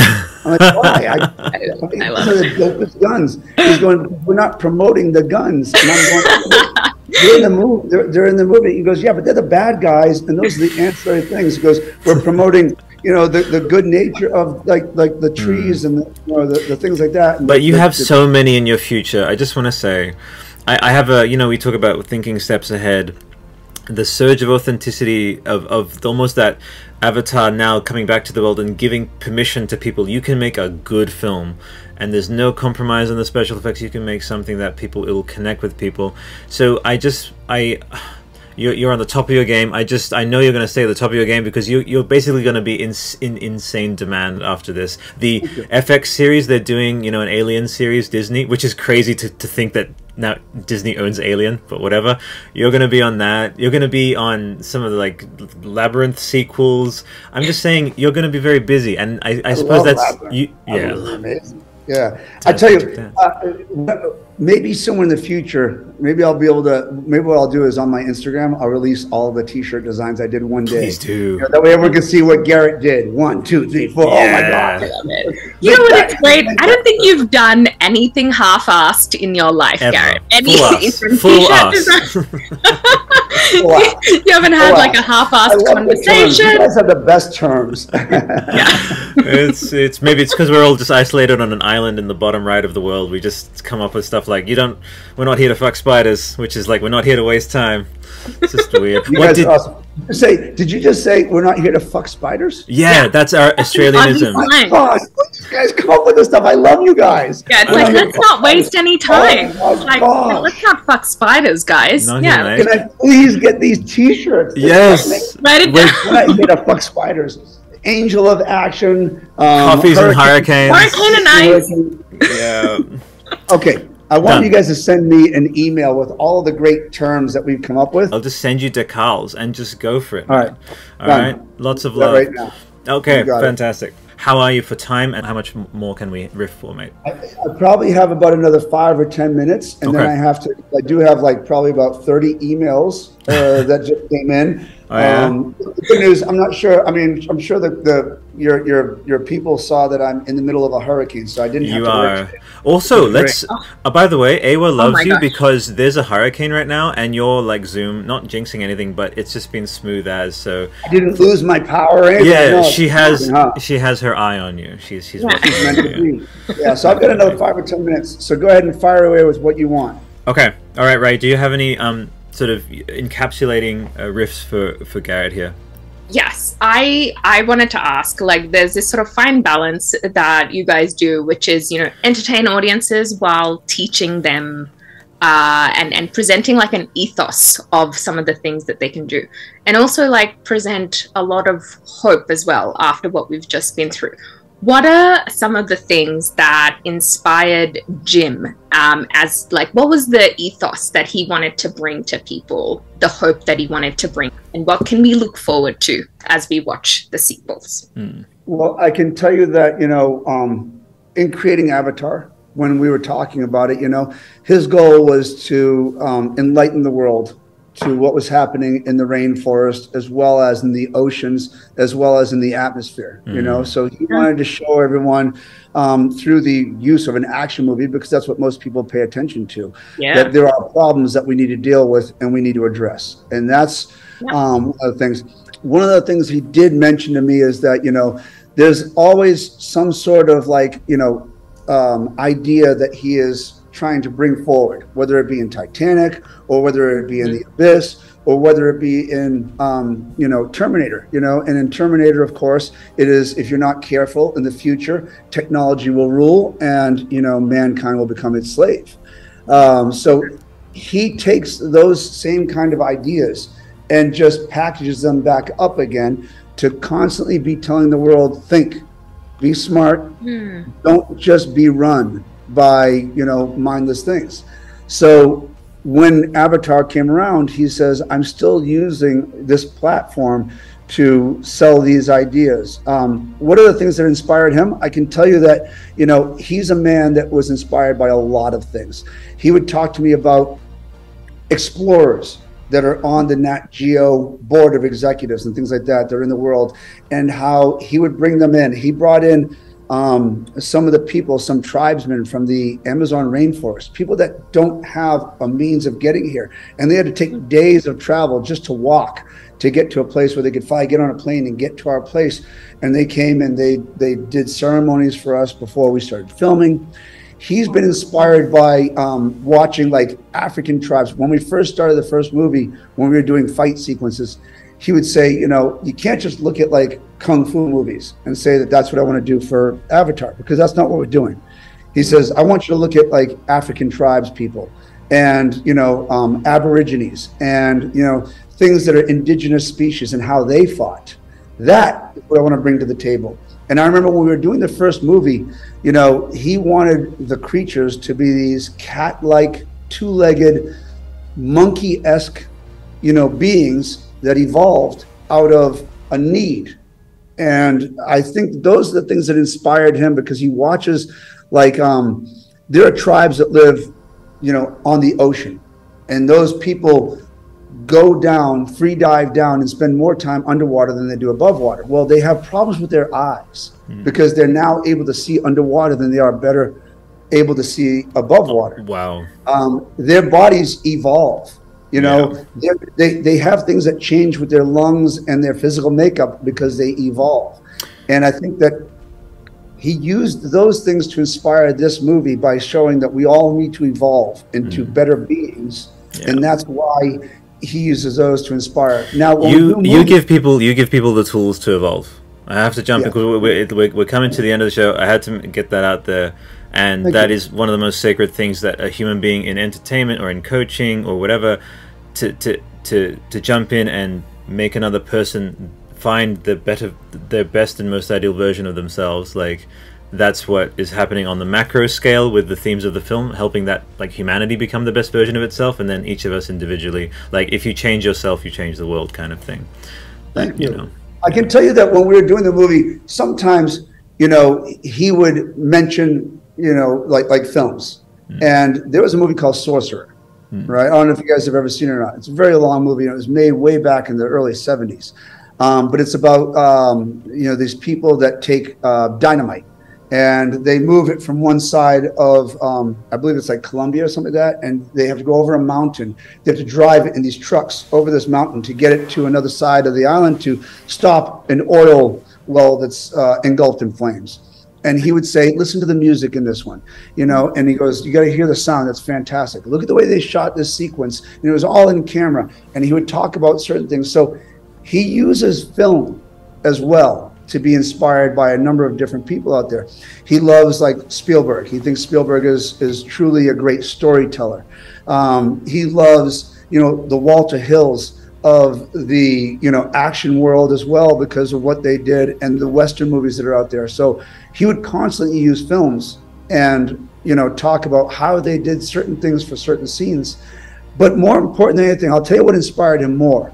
I'm like, why? I, I, I, I love the dopest guns. He's going, we're not promoting the guns. And I'm going, they're in the movie. They're, they're in the movie. He goes, yeah, but they're the bad guys, and those are the ancillary things. He goes, we're promoting, you know, the, the good nature of like like the trees mm. and the, you know, the, the things like that. And but the, you the, have the, so many in your future. I just want to say, I, I have a, you know, we talk about thinking steps ahead. The surge of authenticity of, of almost that Avatar now coming back to the world and giving permission to people, you can make a good film and there's no compromise on the special effects. You can make something that people, it will connect with people. So I just, I, you're, you're on the top of your game. I just, I know you're going to stay at the top of your game because you, you're basically going to be in, in insane demand after this. The F X series they're doing, you know, an Alien series, Disney, which is crazy to, to think that now Disney owns Alien, but whatever. You're going to be on that. You're going to be on some of the like Labyrinth sequels. I'm just saying you're going to be very busy, and I, I, I suppose that's you, yeah. Amazing. Yeah, I tell you, uh, maybe somewhere in the future, maybe I'll be able to. Maybe what I'll do is on my Instagram, I'll release all the T-shirt designs I did one day. Please do. You know, that way everyone can see what Garrett did. One, two, three, four. Yeah. Oh my God! It. You know what? It's great. I don't think you've done anything half-assed in your life, ever. Garrett. Anything from T-shirt design. You haven't had like a half-assed conversation. You guys have the best terms. Yeah. It's it's maybe it's because we're all just isolated on an island. Island in the bottom right of the world. We just come up with stuff like, you don't, we're not here to fuck spiders, which is like, we're not here to waste time. It's just weird. You what did, awesome. Say, did you just say we're not here to fuck spiders? Yeah, yeah. That's our Australianism. Oh, guys come up with this stuff. I love you guys. Yeah, it's We're like, let's not waste any time. Oh, like, gosh. Let's not fuck spiders, guys. No, yeah. Right. Can I please get these t-shirts? Yes. Write it down. I get a fuck spiders. Angel of action. Um, Coffees and hurricanes. Hurricane and ice. Hurricane. Yeah. Okay. I want Done. you guys to send me an email with all of the great terms that we've come up with. I'll just send you decals and just go for it. All right. All Done. right. Lots of love. Right now. Okay, fantastic. It. How are you for time, and how much more can we riff for, mate? I, I probably have about another five or ten minutes, and okay. then I have to. I do have like probably about thirty emails uh, that just came in. Oh, yeah. um, the good news, I'm not sure. I mean, I'm sure that the your your your people saw that I'm in the middle of a hurricane, so I didn't have you to are. Work. Also, let's. Uh, by the way, Awa loves oh you gosh. because there's a hurricane right now, and you're like Zoom, not jinxing anything, but it's just been smooth as. So I didn't lose my power. Either. Yeah, no, she has. Huh? She has her eye on you. She's she's yeah. watching you. Yeah. So I've got another five or ten minutes. So go ahead and fire away with what you want. Okay. All right, Ray. Do you have any um? sort of encapsulating uh, riffs for, for Garrett here? Yes, I I wanted to ask, like, there's this sort of fine balance that you guys do, which is, you know, entertain audiences while teaching them uh, and, and presenting like an ethos of some of the things that they can do. And also like present a lot of hope as well after what we've just been through. What are some of the things that inspired Jim um, as like, what was the ethos that he wanted to bring to people, the hope that he wanted to bring, and what can we look forward to as we watch the sequels? Mm. Well, I can tell you that, you know, um, in creating Avatar, when we were talking about it, you know, his goal was to um, enlighten the world to what was happening in the rainforest, as well as in the oceans, as well as in the atmosphere, mm. you know? So he wanted to show everyone um, through the use of an action movie, because that's what most people pay attention to, yeah. that there are problems that we need to deal with and we need to address. And that's yeah. um, one of the things. One of the things he did mention to me is that, you know, there's always some sort of like, you know, um, idea that he is trying to bring forward, whether it be in Titanic, or whether it be in The Abyss, or whether it be in, um, you know, Terminator, you know, and in Terminator, of course, it is, if you're not careful in the future, technology will rule and, you know, mankind will become its slave. Um, so he takes those same kind of ideas and just packages them back up again to constantly be telling the world, think, be smart, mm. don't just be run by, you know, mindless things. So when Avatar came around, he says, I'm still using this platform to sell these ideas. Um, what are the things that inspired him? I can tell you that, you know, he's a man that was inspired by a lot of things. He would talk to me about explorers that are on the Nat Geo board of executives and things like that. They're in the world, and how he would bring them in. He brought in Um, some of the people, some tribesmen from the Amazon rainforest, people that don't have a means of getting here. And they had to take days of travel just to walk, to get to a place where they could finally get on a plane and get to our place. And they came and they, they did ceremonies for us before we started filming. He's been inspired by um, watching like African tribes. When we first started the first movie, when we were doing fight sequences, he would say, you know, you can't just look at like Kung Fu movies and say that that's what I want to do for Avatar, because that's not what we're doing. He says, I want you to look at like African tribes people, and, you know, um, Aborigines, and, you know, things that are indigenous species and how they fought. That is what I want to bring to the table. And I remember when we were doing the first movie, you know, he wanted the creatures to be these cat-like, two-legged, monkey-esque, you know, beings that evolved out of a need. And I think those are the things that inspired him, because he watches, like, um, there are tribes that live, you know, on the ocean, and those people go down, free dive down, and spend more time underwater than they do above water. Well, they have problems with their eyes mm. because they're now able to see underwater than they are better able to see above water. Oh, wow. Um, their bodies evolve. You know, yeah. they, they have things that change with their lungs and their physical makeup because they evolve. And I think that he used those things to inspire this movie by showing that we all need to evolve into mm. better beings. Yeah. And that's why he uses those to inspire. Now, when you, we do movies, you give people you give people the tools to evolve. I have to jump yeah. because we're, we're, we're coming to the end of the show. I had to get that out there. And Thank that you. is one of the most sacred things that a human being in entertainment or in coaching or whatever, to to to, to jump in and make another person find the better, their best and most ideal version of themselves. Like, that's what is happening on the macro scale with the themes of the film, helping that, like, humanity become the best version of itself, and then each of us individually. Like, if you change yourself, you change the world, kind of thing. Thank you. you know. I can tell you that when we were doing the movie, sometimes, you know, he would mention, you know, like like films. Mm. And there was a movie called Sorcerer, mm. right? I don't know if you guys have ever seen it or not. It's a very long movie. And it was made way back in the early seventies. Um, but it's about, um, you know, these people that take uh, dynamite. And they move it from one side of, um, I believe it's like Colombia or something like that, and they have to go over a mountain. They have to drive it in these trucks over this mountain to get it to another side of the island to stop an oil well that's uh, engulfed in flames. And he would say, listen to the music in this one, you know, and he goes, you got to hear the sound. That's fantastic. Look at the way they shot this sequence. And it was all in camera. And he would talk about certain things. So he uses film as well to be inspired by a number of different people out there. He loves, like, Spielberg. He thinks Spielberg is is truly a great storyteller. Um, he loves, you know, the Walter Hills of the, you know, action world as well, because of what they did and the Western movies that are out there. So he would constantly use films and, you know, talk about how they did certain things for certain scenes. But more important than anything, I'll tell you what inspired him more,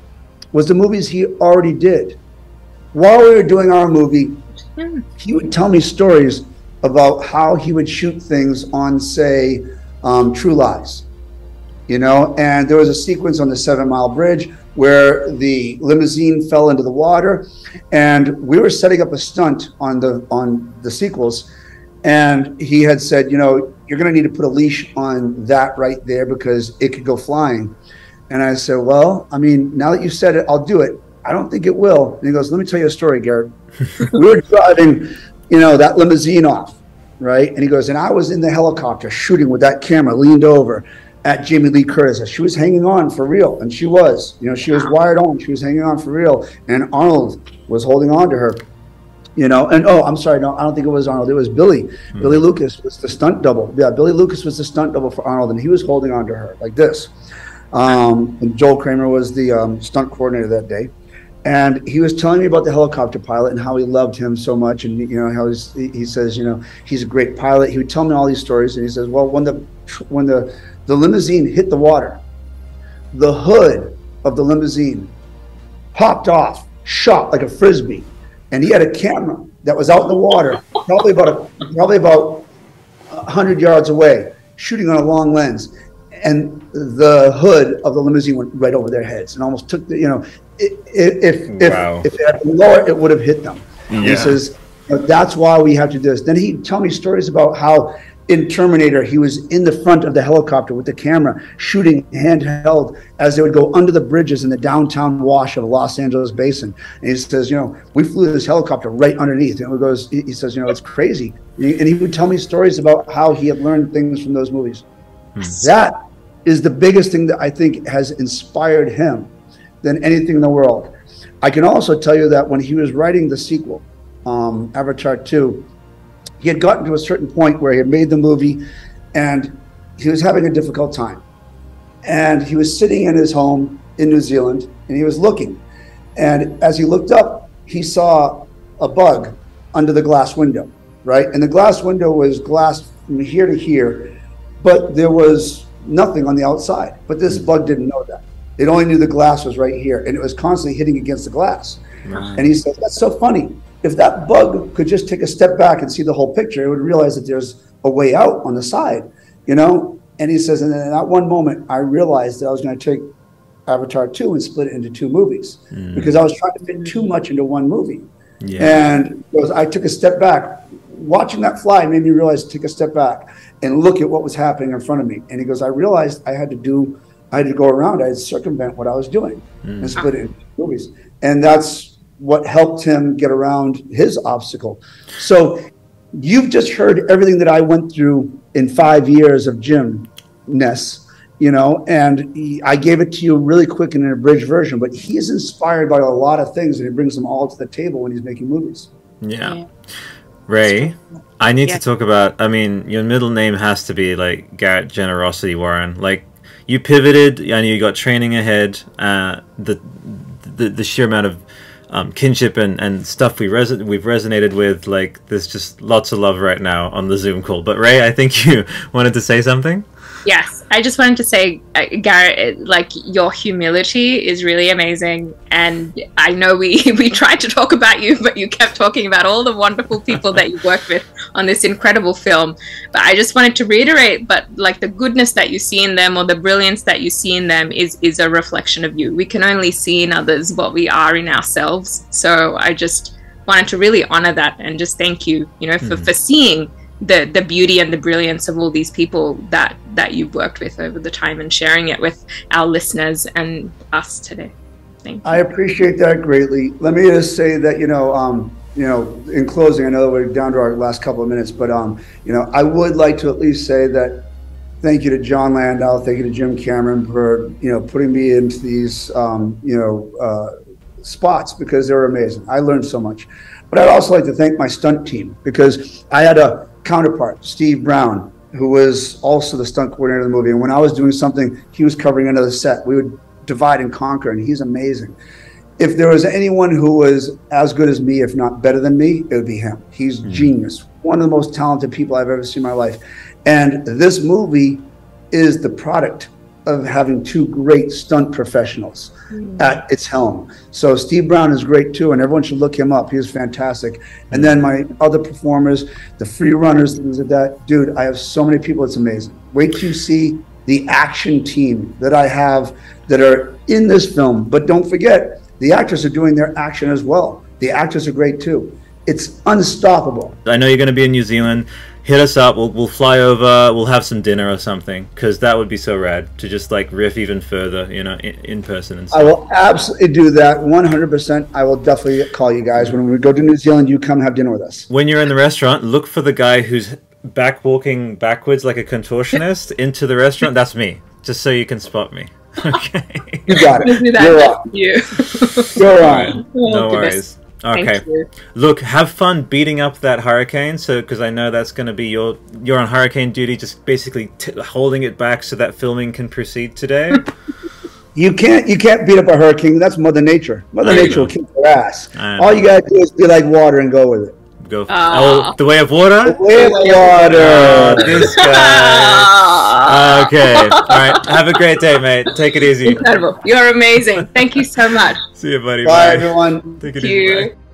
was the movies he already did. While we were doing our movie, he would tell me stories about how he would shoot things on, say, um, True Lies, you know? And there was a sequence on the Seven Mile Bridge where the limousine fell into the water, and we were setting up a stunt on the, on the sequels. And he had said, you know, you're gonna need to put a leash on that right there because it could go flying. And I said, well, I mean, now that you said it, I'll do it. I don't think it will. And he goes, let me tell you a story, Garrett. We were driving, you know, that limousine off, right? And he goes, and I was in the helicopter shooting with that camera leaned over at Jamie Lee Curtis. She was hanging on for real. And she was, you know, she was wired on. She was hanging on for real. And Arnold was holding on to her, you know. And, oh, I'm sorry. No, I don't think it was Arnold. It was Billy. Mm-hmm. Billy Lucas was the stunt double. Yeah, Billy Lucas was the stunt double for Arnold. And he was holding on to her like this. Um, and Joel Kramer was the um, stunt coordinator that day. And he was telling me about the helicopter pilot and how he loved him so much. And, you know, how he's, he says, you know, he's a great pilot. He would tell me all these stories. And he says, well, when the when the, the limousine hit the water, the hood of the limousine popped off, shot like a Frisbee. And he had a camera that was out in the water, probably about a, probably about a hundred yards away, shooting on a long lens. And the hood of the limousine went right over their heads and almost took the, you know, It, it, if, if, wow. if it had been lower, it would have hit them. Yeah. He says, that's why we have to do this. Then he'd tell me stories about how in Terminator, he was in the front of the helicopter with the camera, shooting handheld as they would go under the bridges in the downtown wash of Los Angeles Basin. And he says, you know, we flew this helicopter right underneath. And he goes, he says, you know, it's crazy. And he would tell me stories about how he had learned things from those movies. Hmm. That is the biggest thing that I think has inspired him than anything in the world. I can also tell you that when he was writing the sequel, um, Avatar two, he had gotten to a certain point where he had made the movie and he was having a difficult time. And he was sitting in his home in New Zealand and he was looking. And as he looked up, he saw a bug under the glass window, right? And the glass window was glass from here to here, but there was nothing on the outside. But this bug didn't know that. It only knew the glass was right here, and it was constantly hitting against the glass. Nice. And he said, that's so funny. If that bug could just take a step back and see the whole picture, it would realize that there's a way out on the side, you know? And he says, and then in that one moment, I realized that I was going to take Avatar two and split it into two movies mm. because I was trying to fit too much into one movie. Yeah. And was, I took a step back. Watching that fly made me realize to take a step back and look at what was happening in front of me. And he goes, I realized I had to do I had to go around, I had to circumvent what I was doing mm. and split it into movies. And that's what helped him get around his obstacle. So you've just heard everything that I went through in five years of Jim-ness. you know, and he, I gave it to you really quick in an abridged version, but he is inspired by a lot of things, and he brings them all to the table when he's making movies. Yeah. yeah. Ray, I need yeah. to talk about, I mean, your middle name has to be, like, Garrett Generosity Warren. Like, you pivoted, and you got training ahead. Uh, the, the the sheer amount of um, kinship and, and stuff we reson- we've resonated with, like, there's just lots of love right now on the Zoom call. But, Ray, I think you wanted to say something? Yes, I just wanted to say, uh, Garrett, it, like, your humility is really amazing, and I know we, we tried to talk about you, but you kept talking about all the wonderful people that you worked with on this incredible film. But I just wanted to reiterate, but, like, the goodness that you see in them, or the brilliance that you see in them, is, is a reflection of you. We can only see in others what we are in ourselves. So I just wanted to really honor that, and just thank you, you know, for, mm. for seeing the the beauty and the brilliance of all these people that that you've worked with over the time, and sharing it with our listeners and us today. Thank you. I appreciate that greatly. Let me just say that, you know, um you know, in closing, I know we're down to our last couple of minutes, but um you know, I would like to at least say that thank you to John Landau, thank you to Jim Cameron for, you know, putting me into these um you know uh spots, because they were amazing. I learned so much. But I'd also like to thank my stunt team, because I had a counterpart, Steve Brown, who was also the stunt coordinator of the movie. And when I was doing something, he was covering another set. We would divide and conquer, and he's amazing. If there was anyone who was as good as me, if not better than me, it would be him. He's mm-hmm. genius. One of the most talented people I've ever seen in my life. And this movie is the product of having two great stunt professionals mm. at its helm. So Steve Brown is great too, and everyone should look him up. He was fantastic. And then my other performers, the free runners, things like that. Dude, I have so many people, it's amazing. Wait till you see the action team that I have that are in this film. But don't forget, the actors are doing their action as well. The actors are great too. It's unstoppable. I know you're gonna be in New Zealand. Hit us up, we'll, we'll fly over, we'll have some dinner or something, because that would be so rad to just, like, riff even further, you know, in, in person and stuff. I will absolutely do that, one hundred percent. I will definitely call you guys. When we go to New Zealand, you come have dinner with us. When you're in the restaurant, look for the guy who's back walking backwards like a contortionist into the restaurant. That's me, just so you can spot me. Okay. You got it. You're on. You. You're on. No worries. Okay, look, have fun beating up that hurricane, so, because I know that's going to be your, you're on hurricane duty, just basically t holding it back so that filming can proceed today. You can't, you can't beat up a hurricane. That's Mother Nature. Mother Nature will kick your ass. All you got to do is be like water and go with it. Go. Uh, oh, the way of water? The way of water. Uh, this guy. Okay. All right. Have a great day, mate. Take it easy. Incredible. You're amazing. Thank you so much. See you, buddy. Bye, bye. Everyone. Take it Thank easy. You. Bye.